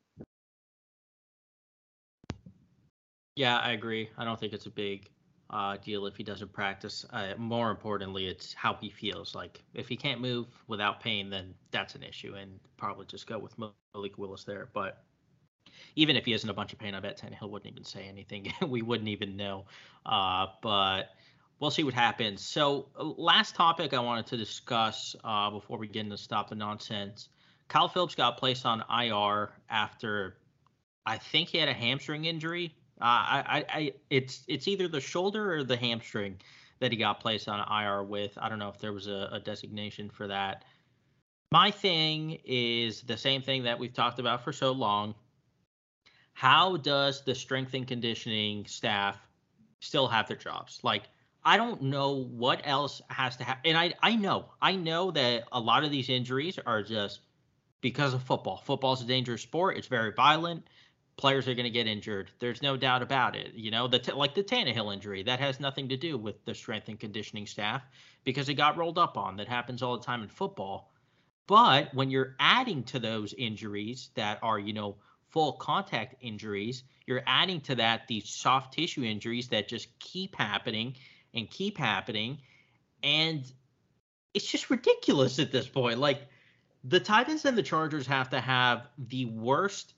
Yeah, I agree. I don't think it's a big uh, deal if he doesn't practice. Uh, more importantly, it's how he feels. Like, if he can't move without pain, then that's an issue, and probably just go with Malik Willis there. But even if he isn't a bunch of pain, I bet Tannehill wouldn't even say anything. We wouldn't even know. Uh, but we'll see what happens. So last topic I wanted to discuss uh, before we get into Stop the Nonsense. Kyle Phillips got placed on I R after I think he had a hamstring injury. Uh, I, I, I, it's it's either the shoulder or the hamstring that he got placed on I R with. I don't know if there was a, a designation for that. My thing is the same thing that we've talked about for so long. how does the strength and conditioning staff still have their jobs? Like, I don't know what else has to happen. And I, I know, I know that a lot of these injuries are just because of football. Football's a dangerous sport. It's very violent. Players are going to get injured. There's no doubt about it. You know, the t- like the Tannehill injury, that has nothing to do with the strength and conditioning staff because it got rolled up on. That happens all the time in football. But when you're adding to those injuries that are, you know, full contact injuries, you're adding to that these soft tissue injuries that just keep happening and keep happening. And it's just ridiculous at this point. Like, the Titans and the Chargers have to have the worst,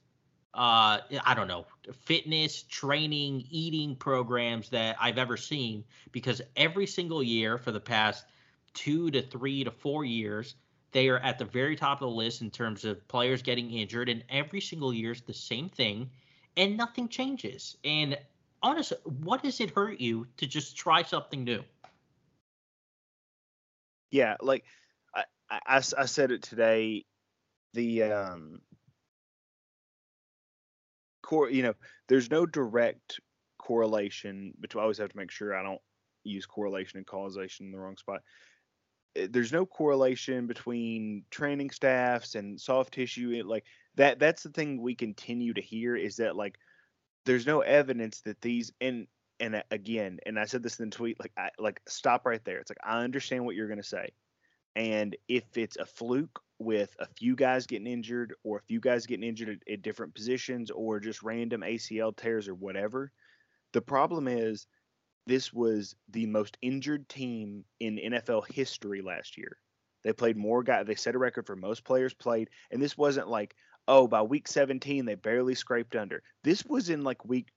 uh, I don't know, fitness, training, eating programs that I've ever seen, because every single year for the past two to three to four years, they are at the very top of the list in terms of players getting injured, and every single year it's the same thing, and nothing changes. And honestly, what does it hurt you to just try something new? Yeah, like I, I, I said it today, the um, core, you know, there's no direct correlation, but I always have to make sure I don't use correlation and causation in the wrong spot. There's no correlation between training staffs and soft tissue. It, like that, that's the thing we continue to hear, is that, like, there's no evidence that these, and, and again, and I said this in the tweet, like, I, like, stop right there. It's like, I understand what you're going to say. And if it's a fluke with a few guys getting injured, or a few guys getting injured at, at different positions, or just random A C L tears or whatever, the problem is, this was the most injured team in N F L history last year. They played more guys. They set a record for most players played. And this wasn't like, oh, by week seventeen, they barely scraped under. This was in like week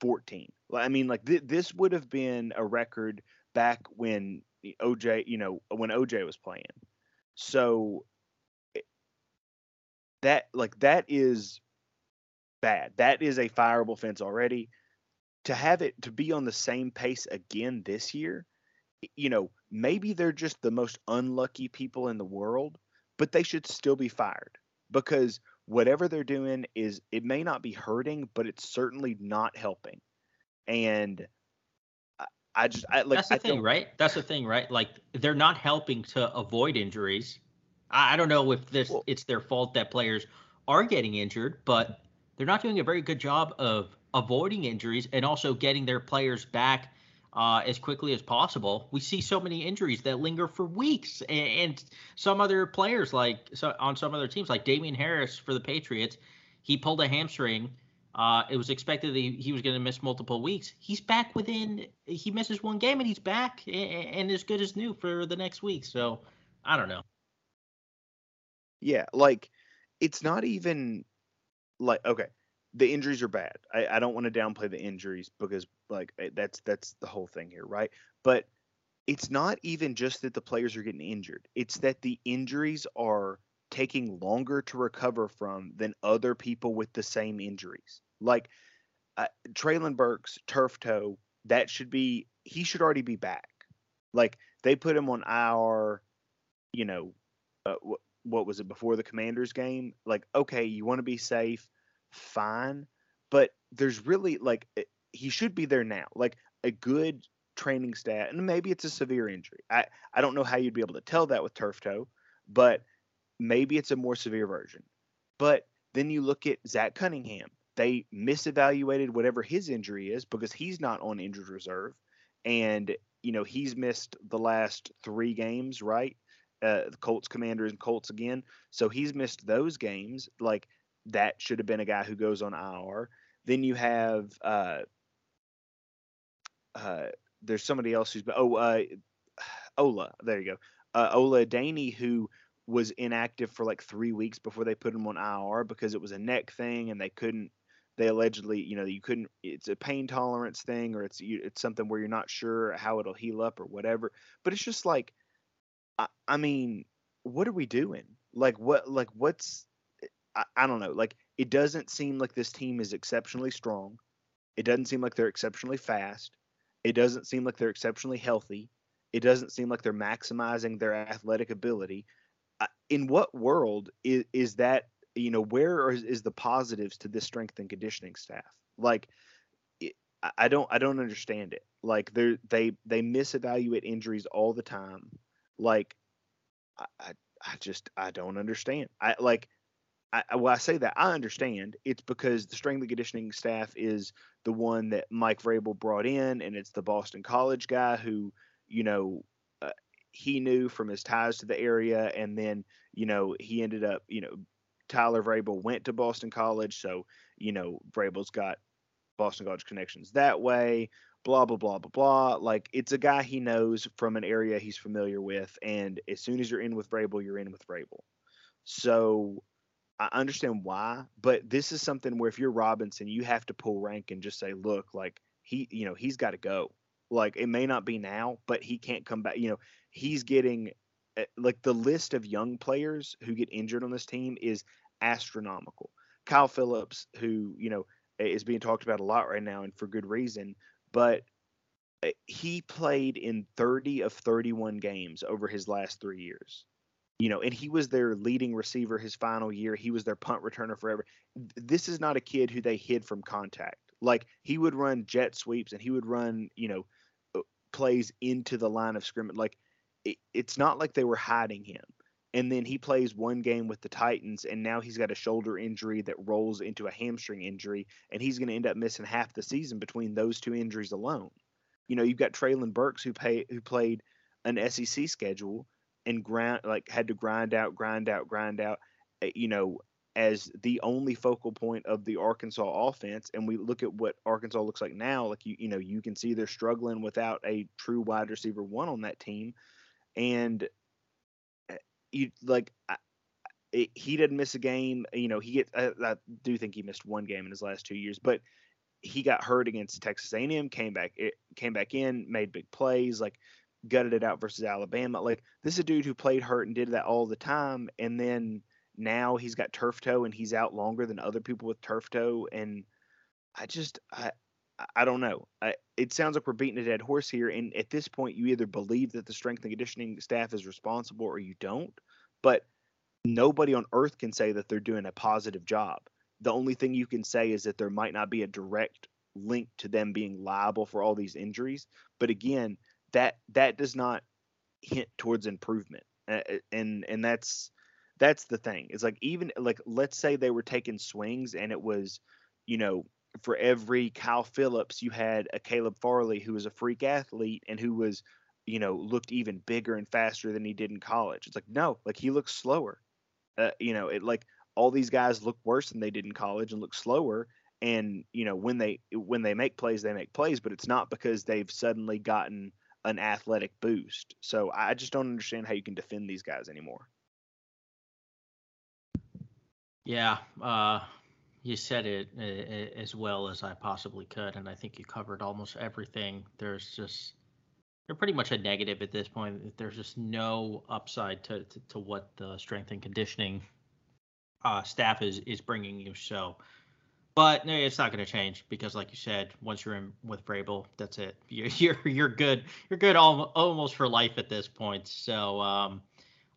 fourteen. I mean, like th- this would have been a record back when O J, you know, when O J was playing. So that, like, that is bad. That is a fireable offense already. To have it to be on the same pace again this year, you know, maybe they're just the most unlucky people in the world, but they should still be fired, because whatever they're doing is, it may not be hurting, but it's certainly not helping. And I, I just, I like, that's the I thing, right? That's the thing, right? Like, they're not helping to avoid injuries. I, I don't know if this well, it's their fault that players are getting injured, but they're not doing a very good job of avoiding injuries and also getting their players back uh, as quickly as possible. We see so many injuries that linger for weeks, and, and some other players, like so on some other teams, like Damian Harris for the Patriots, he pulled a hamstring. Uh, it was expected that he, he was going to miss multiple weeks. He's back within, he misses one game and he's back and, and as good as new for the next week. So I don't know. Yeah, like, it's not even like, okay, the injuries are bad. I, I don't want to downplay the injuries, because, like, that's that's the whole thing here, right? But it's not even just that the players are getting injured. It's that the injuries are taking longer to recover from than other people with the same injuries. Like, uh, Treylon Burks, turf toe, that should be – he should already be back. Like, they put him on I R, you know, uh, wh- what was it, before the Commanders game? Like, okay, you want to be safe. Fine, but there's really, like, he should be there now. Like, a good training staff, and maybe it's a severe injury. I, I don't know how you'd be able to tell that with turf toe, but maybe it's a more severe version. But then you look at Zach Cunningham. They misevaluated whatever his injury is, because he's not on injured reserve, and, you know, he's missed the last three games, right? Uh, the Colts, Commanders, and Colts again. So he's missed those games. Like, that should have been a guy who goes on I R. Then you have uh, uh, there's somebody else who's oh uh, Ola. There you go, uh, Ola Adaney, who was inactive for like three weeks before they put him on I R because it was a neck thing, and they couldn't. They allegedly, you know, you couldn't. It's a pain tolerance thing, or it's you, it's something where you're not sure how it'll heal up or whatever. But it's just like, I, I mean, what are we doing? Like what? Like what's I, I don't know. Like, it doesn't seem like this team is exceptionally strong. It doesn't seem like they're exceptionally fast. It doesn't seem like they're exceptionally healthy. It doesn't seem like they're maximizing their athletic ability. Uh, in what world is, is that you know, where is, is the positives to this strength and conditioning staff? Like, it, I don't, I don't understand it. Like, they they they misevaluate injuries all the time. Like, I, I, I just, I don't understand. I like, I well, I say that I understand. It's because the strength and conditioning staff is the one that Mike Vrabel brought in, and it's the Boston College guy who, you know, uh, he knew from his ties to the area, and then, you know, he ended up, you know, Tyler Vrabel went to Boston College, so, you know, Vrabel's got Boston College connections that way, blah, blah, blah, blah, blah. Like, it's a guy he knows from an area he's familiar with, and as soon as you're in with Vrabel, you're in with Vrabel. So I understand why, but this is something where if you're Robinson, you have to pull rank and just say, look, like, he, you know, he's got to go. Like, it may not be now, but he can't come back. You know, he's getting, like, the list of young players who get injured on this team is astronomical. Kyle Phillips, who, you know, is being talked about a lot right now and for good reason, but he played in thirty of thirty-one games over his last three years. You know, and he was their leading receiver his final year. He was their punt returner forever. This is not a kid who they hid from contact. Like, he would run jet sweeps and he would run, you know, plays into the line of scrimmage. Like, it, it's not like they were hiding him. And then he plays one game with the Titans, and now he's got a shoulder injury that rolls into a hamstring injury, and he's going to end up missing half the season between those two injuries alone. You know, you've got Traylon Burks who, pay, who played an S E C schedule and grind, like, had to grind out, grind out, grind out, you know, as the only focal point of the Arkansas offense. And we look at what Arkansas looks like now. Like, you, you know, you can see they're struggling without a true wide receiver one on that team. And you like, I, it, he didn't miss a game. You know, he get, I, I do think he missed one game in his last two years, but he got hurt against Texas A and M, came back, it came back in, made big plays. Like, gutted it out versus Alabama. Like, this is a dude who played hurt and did that all the time, and then now he's got turf toe and he's out longer than other people with turf toe. And I just I I don't know. I, it sounds like we're beating a dead horse here, and at this point you either believe that the strength and conditioning staff is responsible or you don't, but nobody on earth can say that they're doing a positive job. The only thing you can say is that there might not be a direct link to them being liable for all these injuries, but again, That that does not hint towards improvement, uh, and and that's that's the thing. It's like, even like, let's say they were taking swings and it was, you know, for every Kyle Phillips you had a Caleb Farley who was a freak athlete and who was, you know, looked even bigger and faster than he did in college. It's like, no, like, he looks slower. Uh, you know, it like all these guys look worse than they did in college and look slower. And you know, when they when they make plays, they make plays, but it's not because they've suddenly gotten an athletic boost. So I just don't understand how you can defend these guys anymore. Yeah, uh, you said it, it as well as I possibly could, and I think you covered almost everything. There's just, they're pretty much a negative at this point. There's just no upside to, to, to what the strength and conditioning uh, staff is, is bringing you. So, but no, it's not going to change because, like you said, once you're in with Vrabel, that's it. You're you're, you're good. You're good all, almost for life at this point. So um,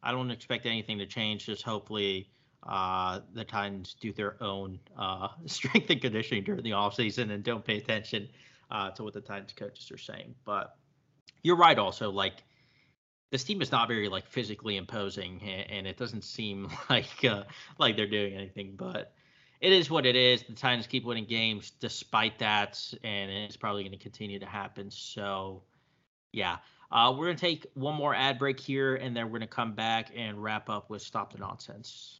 I don't expect anything to change. Just hopefully uh, the Titans do their own uh, strength and conditioning during the offseason and don't pay attention uh, to what the Titans coaches are saying. But you're right also, like, this team is not very, like, physically imposing, and it doesn't seem like uh, like they're doing anything, but it is what it is. The Titans keep winning games despite that, and it's probably going to continue to happen. So, yeah, uh, we're going to take one more ad break here, and then we're going to come back and wrap up with Stop the Nonsense.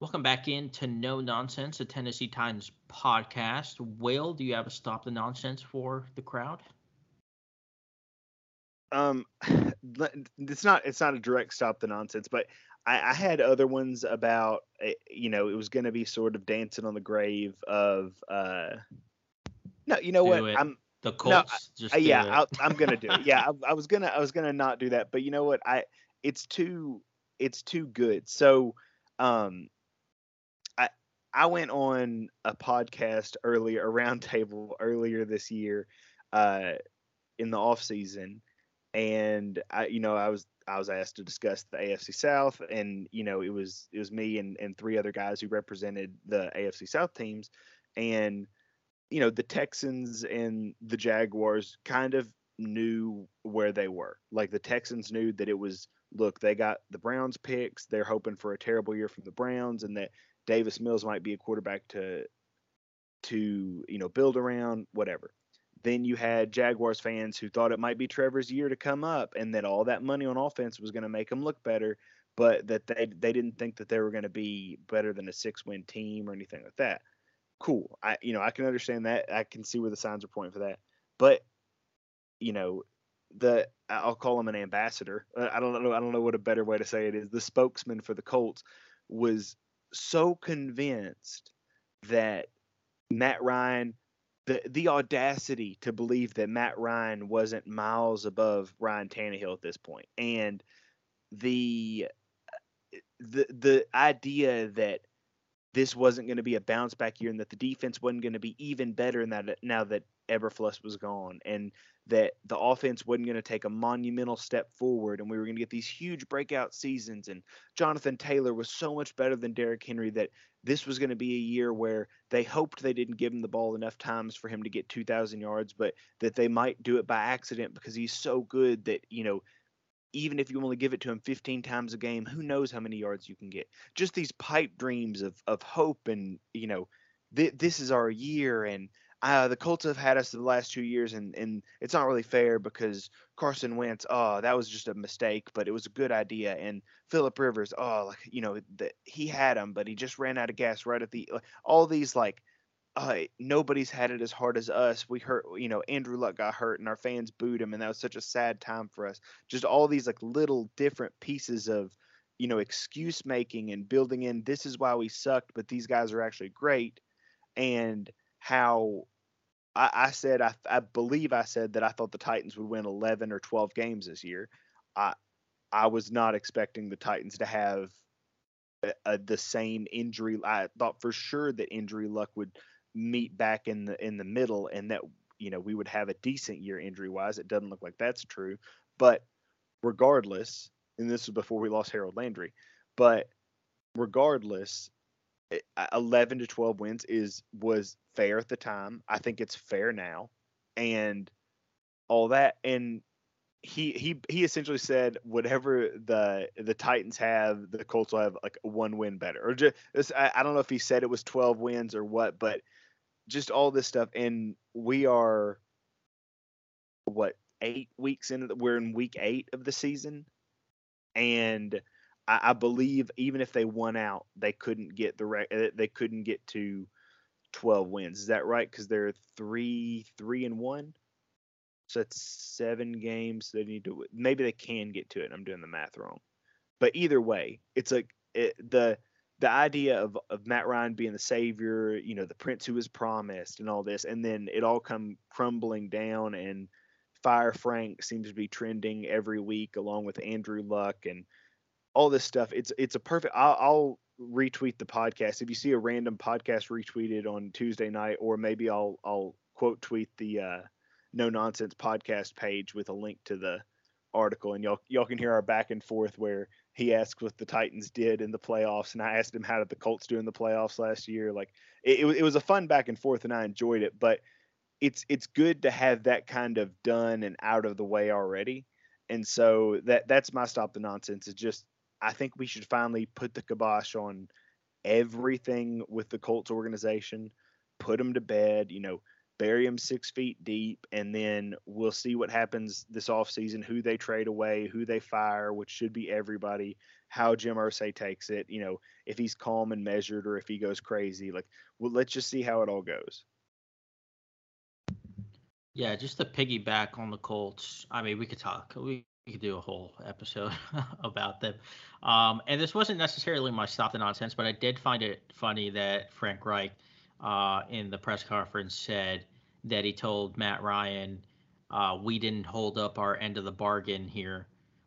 Welcome back in to No Nonsense, a Tennessee Titans podcast. Will, do you have a Stop the Nonsense for the crowd? Um, it's not, it's not a direct Stop the Nonsense, but I, I had other ones about, you know, it was going to be sort of dancing on the grave of, uh, no, you know do what? It. I'm the Colts. No, just I, yeah, I, I'm going to do it. Yeah. I, I was going to, I was going to not do that, but you know what? I, it's too, it's too good. So, um, I, I went on a podcast earlier, a roundtable earlier this year, uh, in the off season. And I, you know, I was, I was asked to discuss the A F C South, and, you know, it was, it was me and, and three other guys who represented the A F C South teams. And, you know, the Texans and the Jaguars kind of knew where they were. Like, the Texans knew that it was, look, they got the Browns picks. They're hoping for a terrible year from the Browns, and that Davis Mills might be a quarterback to, to, you know, build around, whatever. Then you had Jaguars fans who thought it might be Trevor's year to come up, and that all that money on offense was going to make them look better, but that they they didn't think that they were going to be better than a six-win team or anything like that. Cool. I you know, I can understand that. I can see where the signs are pointing for that. But, you know, the I'll call him an ambassador. I don't know I don't know what a better way to say it is. The spokesman for the Colts was so convinced that Matt Ryan – The, the audacity to believe that Matt Ryan wasn't miles above Ryan Tannehill at this point. And the the the idea that this wasn't going to be a bounce back year, and that the defense wasn't going to be even better in that now that Eberflus was gone, and that the offense wasn't going to take a monumental step forward, and we were going to get these huge breakout seasons, and Jonathan Taylor was so much better than Derrick Henry that this was going to be a year where they hoped they didn't give him the ball enough times for him to get two thousand yards, but that they might do it by accident because he's so good that, you know, even if you only give it to him fifteen times a game, who knows how many yards you can get. Just these pipe dreams of of hope and, you know, th- this is our year, and Uh, the Colts have had us the last two years, and, and it's not really fair because Carson Wentz, oh, that was just a mistake, but it was a good idea. And Philip Rivers, oh, like, you know, the, he had him, but he just ran out of gas right at the like, – all these, like, uh, nobody's had it as hard as us. We hurt – you know, Andrew Luck got hurt, and our fans booed him, and that was such a sad time for us. Just all these, like, little different pieces of, you know, excuse making and building in this is why we sucked, but these guys are actually great. And – how I, I said, I, I believe I said that I thought the Titans would win eleven or twelve games this year. I I was not expecting the Titans to have a, a, the same injury. I thought for sure that injury luck would meet back in the in the middle, and that, you know, we would have a decent year injury wise. It doesn't look like that's true, but regardless, and this was before we lost Harold Landry, but regardless, eleven to twelve wins is was fair at the time. I think it's fair now, and all that. And he he he essentially said whatever the the Titans have, the Colts will have like one win better. Or just I, I don't know if he said it was twelve wins or what, but just all this stuff. And we are what eight weeks into the, we're in week eight of the season, and I believe even if they won out, they couldn't get the they couldn't get to twelve wins. Is that right? Because they're three three and one, so that's seven games. They need to maybe they can get to it. I'm doing the math wrong, but either way, it's like it, the the idea of, of Matt Ryan being the savior, you know, the prince who was promised, and all this, and then it all come crumbling down. And Fire Frank seems to be trending every week, along with Andrew Luck and all this stuff. It's it's a perfect. I'll, I'll retweet the podcast if you see a random podcast retweeted on Tuesday night, or maybe I'll I'll quote tweet the uh, No Nonsense podcast page with a link to the article, and y'all y'all can hear our back and forth where he asks what the Titans did in the playoffs, and I asked him how did the Colts do in the playoffs last year. Like it it, it was a fun back and forth, and I enjoyed it. But it's it's good to have that kind of done and out of the way already, and so that that's my stop the nonsense. Is just I think we should finally put the kibosh on everything with the Colts organization, put them to bed, you know, bury them six feet deep, and then we'll see what happens this offseason, who they trade away, who they fire, which should be everybody, how Jim Irsay takes it, you know, if he's calm and measured or if he goes crazy. Like, well, let's just see how it all goes. Yeah, just to piggyback on the Colts, I mean, we could talk. We We could do a whole episode about them. Um, and this wasn't necessarily my stop the nonsense, but I did find it funny that Frank Reich uh, in the press conference said that he told Matt Ryan, uh, we didn't hold up our end of the bargain here.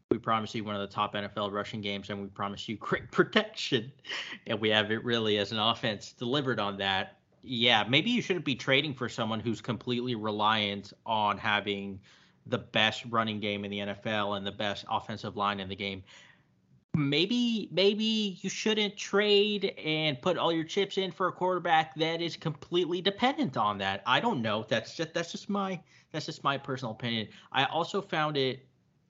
We promised you one of the top N F L rushing games, and we promised you great protection. And we have it really as an offense delivered on that. Yeah, maybe you shouldn't be trading for someone who's completely reliant on having the best running game in the N F L and the best offensive line in the game. Maybe, maybe you shouldn't trade and put all your chips in for a quarterback that is completely dependent on that. I don't know. That's just that's just my that's just my personal opinion. I also found it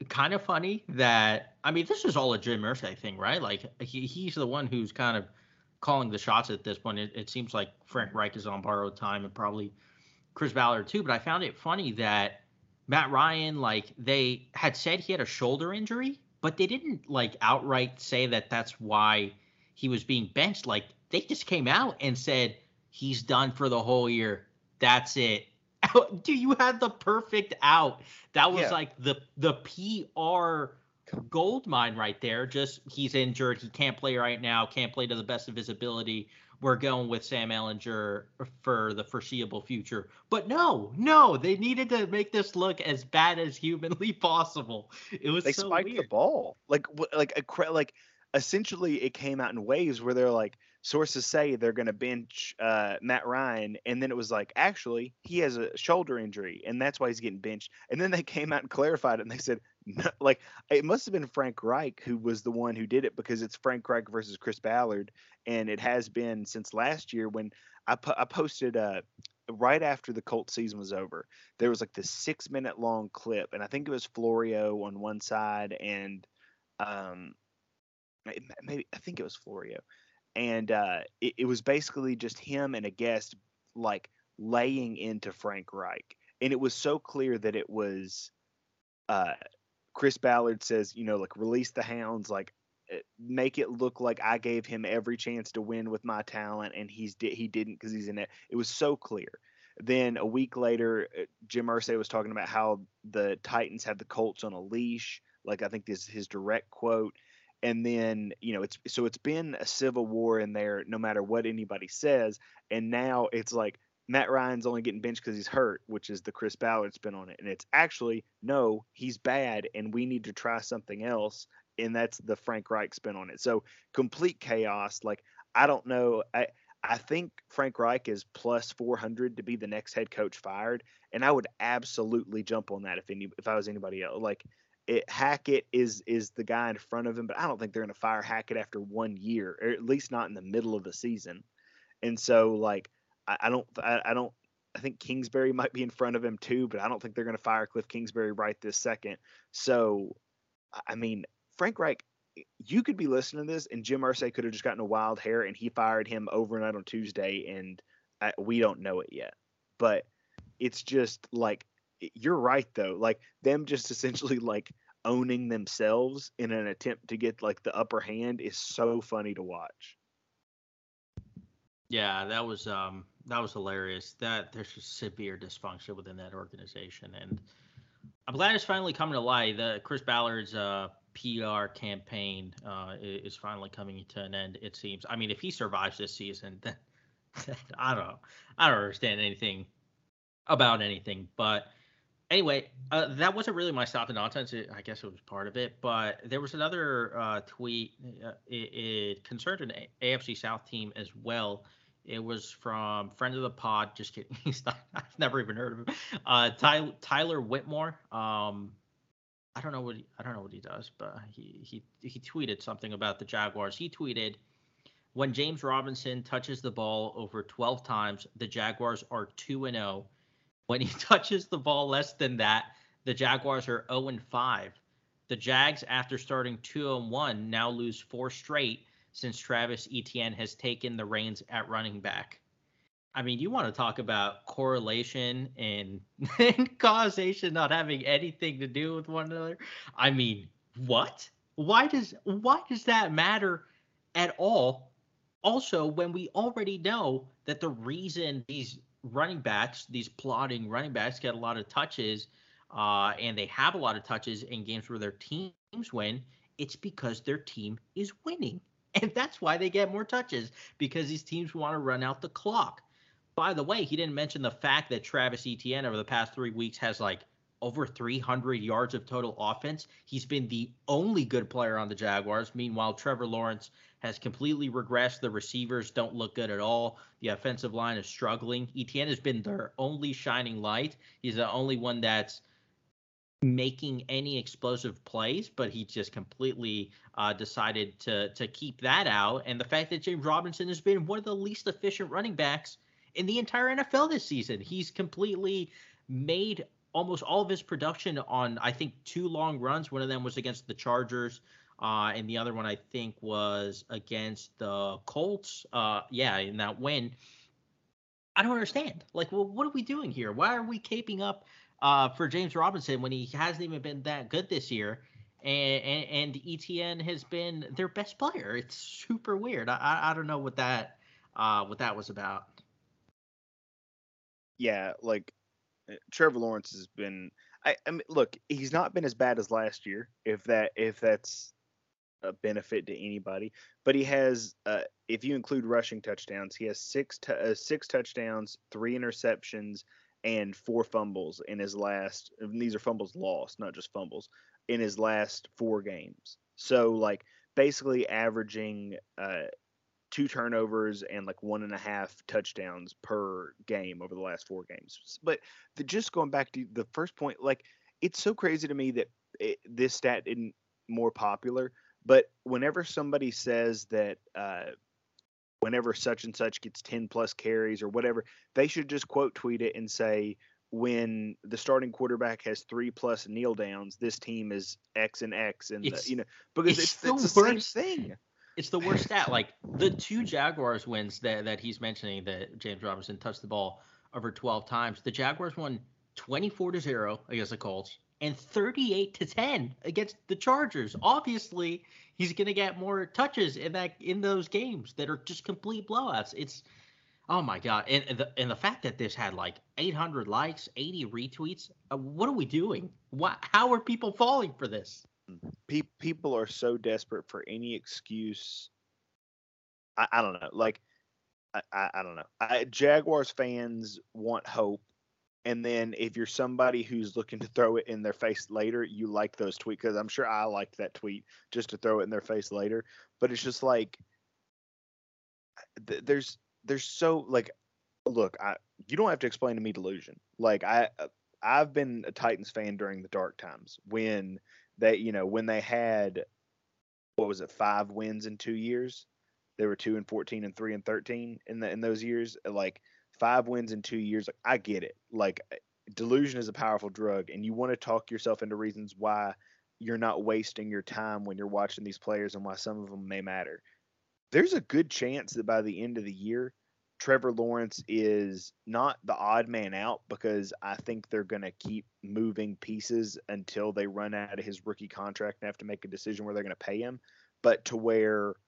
kind of funny that, I mean, this is all a Jim Irsay thing, right? Like he, he's the one who's kind of calling the shots at this point. It, it seems like Frank Reich is on borrowed time, and probably Chris Ballard too. But I found it funny that Matt Ryan, like, they had said he had a shoulder injury, but they didn't, like, outright say that that's why he was being benched. Like, they just came out and said, he's done for the whole year. That's it. Dude, you had the perfect out. That was, yeah. like, the the P R gold mine right there. Just, he's injured. He can't play right now. Can't play to the best of his ability. We're going with Sam Ehlinger for the foreseeable future. But no, no, they needed to make this look as bad as humanly possible. It was they so spiked weird. The ball. Like, like, a, like, essentially it came out in waves where they're like, sources say they're going to bench uh, Matt Ryan. And then it was like, actually, he has a shoulder injury, and that's why he's getting benched. And then they came out and clarified it, and they said, no, like, it must have been Frank Reich who was the one who did it, because it's Frank Reich versus Chris Ballard, and it has been since last year when I, po- I posted uh, right after the Colts season was over. There was like this six minute long clip, and I think it was Florio on one side, and um, maybe I think it was Florio, and uh, it, it was basically just him and a guest like laying into Frank Reich, and it was so clear that it was. Uh, Chris Ballard says, you know, like, release the hounds, like, make it look like I gave him every chance to win with my talent, and he's di- he didn't because he's in it. It was so clear. Then a week later, Jim Irsay was talking about how the Titans have the Colts on a leash. Like, I think this is his direct quote. And then, you know, it's so it's been a civil war in there, no matter what anybody says. And now it's like Matt Ryan's only getting benched because he's hurt, which is the Chris Ballard spin on it. And it's actually, no, he's bad, and we need to try something else. And that's the Frank Reich spin on it. So complete chaos. Like, I don't know. I I think Frank Reich is plus four hundred to be the next head coach fired. And I would absolutely jump on that if any if I was anybody else. Like, it, Hackett is is the guy in front of him, but I don't think they're going to fire Hackett after one year, or at least not in the middle of the season. And so, like, I don't, I don't, I think Kingsbury might be in front of him too, but I don't think they're going to fire Cliff Kingsbury right this second. So, I mean, Frank Reich, you could be listening to this, and Jim Irsay could have just gotten a wild hair, and he fired him overnight on Tuesday, and I, we don't know it yet. But it's just like, you're right though, like them just essentially like owning themselves in an attempt to get like the upper hand is so funny to watch. Yeah, that was um, that was hilarious. That there's just severe dysfunction within that organization, and I'm glad it's finally coming to light. The Chris Ballard's uh, P R campaign uh, is finally coming to an end. It seems. I mean, if he survives this season, then, then I don't know. I don't understand anything about anything. But anyway, uh, that wasn't really my stop the nonsense. It, I guess it was part of it. But there was another uh, tweet. Uh, it, it concerned an A F C South team as well. It was from friend of the pod. Just kidding. Not, I've never even heard of him. Uh, Ty, Tyler Whitmore. Um, I don't know what he, I don't know what he does, but he he he tweeted something about the Jaguars. He tweeted, "When James Robinson touches the ball over twelve times, the Jaguars are two and zero. When he touches the ball less than that, the Jaguars are zero and five. The Jags, after starting two and one, now lose four straight." Since Travis Etienne has taken the reins at running back. I mean, you want to talk about correlation and, and causation not having anything to do with one another. I mean, what? Why does why does that matter at all? Also, when we already know that the reason these running backs, these plodding running backs, get a lot of touches uh, and they have a lot of touches in games where their teams win, it's because their team is winning. And that's why they get more touches, because these teams want to run out the clock. By the way, he didn't mention the fact that Travis Etienne over the past three weeks has like over three hundred yards of total offense. He's been the only good player on the Jaguars. Meanwhile, Trevor Lawrence has completely regressed. The receivers don't look good at all. The offensive line is struggling. Etienne has been their only shining light. He's the only one that's making any explosive plays, but he just completely uh, decided to to keep that out. And the fact that James Robinson has been one of the least efficient running backs in the entire N F L this season. He's completely made almost all of his production on, I think, two long runs. One of them was against the Chargers, uh, and the other one, I think, was against the Colts. Uh, yeah, in that win. I don't understand. Like, well, what are we doing here? Why are we caping up Uh, for James Robinson when he hasn't even been that good this year, and, and, and Etienne has been their best player? It's super weird. I I don't know what that uh, what that was about. Yeah, like Trevor Lawrence has been. I, I mean, look, he's not been as bad as last year, if that if that's a benefit to anybody. But he has, uh, if you include rushing touchdowns, he has six t- uh, six touchdowns, three interceptions, and four fumbles in his last, and these are fumbles lost, not just fumbles, in his last four games. So, like, basically averaging uh, two turnovers and, like, one and a half touchdowns per game over the last four games. But the, just going back to the first point, like, it's so crazy to me that it, this stat isn't more popular, but whenever somebody says that uh, – whenever such and such gets ten plus carries or whatever, they should just quote tweet it and say, when the starting quarterback has three plus kneel downs, this team is X and X. And, it's, the, you know, because it's, it's, the, it's the same thing. It's the worst stat. Like the two Jaguars wins that, that he's mentioning, that James Robinson touched the ball over twelve times. The Jaguars won twenty-four to zero against the Colts and thirty-eight to ten against the Chargers. Obviously, he's going to get more touches in that in those games that are just complete blowouts. It's, oh my god, and, and the and the fact that this had like eight hundred likes, eighty retweets. Uh, what are we doing? What? How are people falling for this? Pe- people are so desperate for any excuse. I, I don't know. Like, I, I, I don't know. I, Jaguars fans want hope. And then if you're somebody who's looking to throw it in their face later, you like those tweets, because I'm sure I liked that tweet just to throw it in their face later. But it's just like th- there's there's so like, look, I you don't have to explain to me delusion. Like I I've been a Titans fan during the dark times when they you know when they had, what was it, five wins in two years? They were two and fourteen and three and thirteen in the, in those years. Like. Five wins in two years. Like, I get it. Like, delusion is a powerful drug, and you want to talk yourself into reasons why you're not wasting your time when you're watching these players and why some of them may matter. There's a good chance that by the end of the year, Trevor Lawrence is not the odd man out, because I think they're going to keep moving pieces until they run out of his rookie contract and have to make a decision where they're going to pay him, but to where –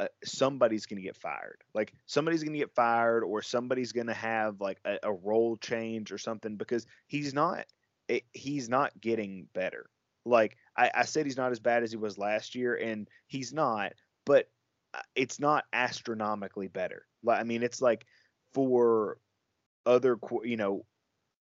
Uh, somebody's going to get fired. Like somebody's going to get fired or somebody's going to have like a, a role change or something, because he's not, it, he's not getting better. Like I, I said, he's not as bad as he was last year, and he's not, but it's not astronomically better. Like, I mean, it's like for other, you know,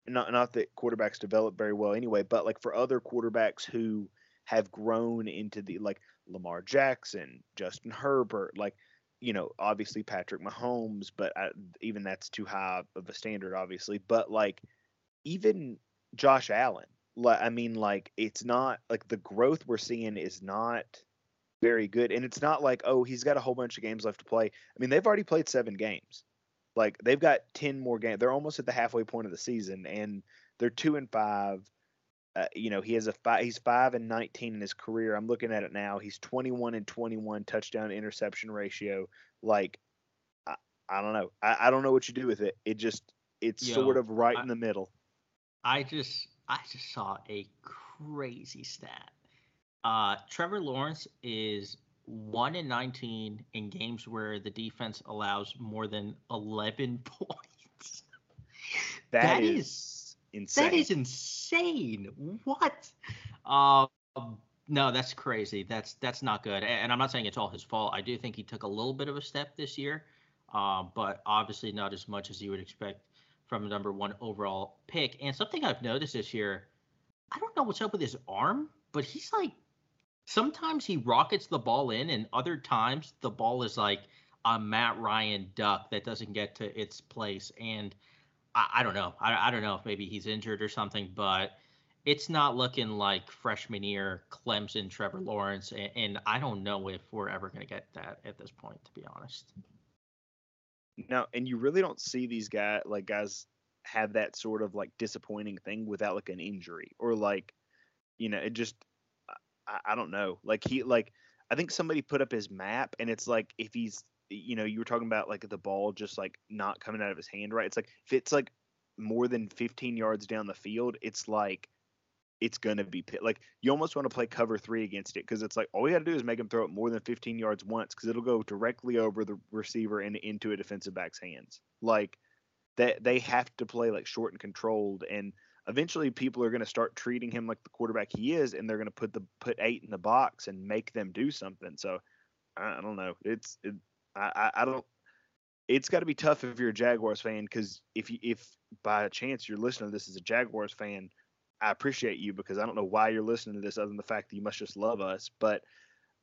not, not that quarterbacks develop very well anyway, but like for other quarterbacks who have grown into the, like, Lamar Jackson, Justin Herbert, like, you know, obviously Patrick Mahomes, but I, even that's too high of a standard, obviously. But like, even Josh Allen, like, I mean, like, it's not like the growth we're seeing is not very good, and it's not like, oh, he's got a whole bunch of games left to play. I mean, they've already played seven games. Like, they've got ten more games. They're almost at the halfway point of the season, and they're two and five. Uh, you know, he has a five, he's five and nineteen in his career. I'm looking at it now. He's twenty-one and twenty-one touchdown interception ratio. Like, I, I don't know. I, I don't know what you do with it. It just, it's Yo, sort of right I, in the middle. I just, I just saw a crazy stat. Uh, Trevor Lawrence is one and nineteen in games where the defense allows more than eleven points. That, that is, is insane. That is insane. What? Um, no, that's crazy. That's that's not good. And I'm not saying it's all his fault. I do think he took a little bit of a step this year, uh, but obviously not as much as you would expect from the number one overall pick. And something I've noticed this year, I don't know what's up with his arm, but he's like, sometimes he rockets the ball in, and other times the ball is like a Matt Ryan duck that doesn't get to its place. And I, I don't know. I, I don't know if maybe he's injured or something, but it's not looking like freshman year Clemson Trevor Lawrence. And, and I don't know if we're ever going to get that at this point, to be honest. No, and you really don't see these guys like guys have that sort of like disappointing thing without like an injury or like, you know, it just. I don't know. Like he, like, I think somebody put up his map and it's like, if he's, you know, you were talking about like the ball just like not coming out of his hand, right? It's like, if it's like more than fifteen yards down the field, it's like, it's going to be pit. Like you almost want to play cover three against it. Cause it's like, all we got to do is make him throw it more than fifteen yards once. Cause it'll go directly over the receiver and into a defensive back's hands. Like that they, they have to play like short and controlled, and eventually people are going to start treating him like the quarterback he is, and they're going to put the put eight in the box and make them do something. So I, I don't know. It's it, I, I don't. It's got to be tough if you're a Jaguars fan, because if you, if by chance you're listening to this as a Jaguars fan, I appreciate you, because I don't know why you're listening to this other than the fact that you must just love us. But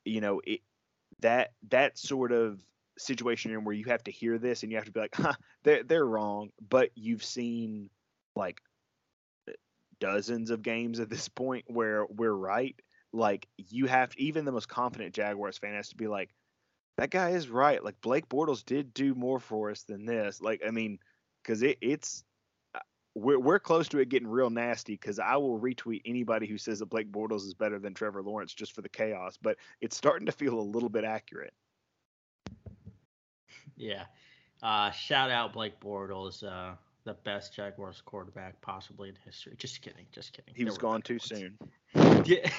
you know it that that sort of situation where you have to hear this and you have to be like, huh, they're they're wrong, but you've seen like dozens of games at this point where we're right. Like you have to, even the most confident Jaguars fan has to be like, that guy is right. Like Blake Bortles did do more for us than this. Like, I mean, cause it, it's, we're, we're close to it getting real nasty. Cause I will retweet anybody who says that Blake Bortles is better than Trevor Lawrence just for the chaos, but it's starting to feel a little bit accurate. Yeah. Uh, shout out Blake Bortles. Uh, The best Jaguars quarterback possibly in history. Just kidding. Just kidding. He was gone too soon. Yeah.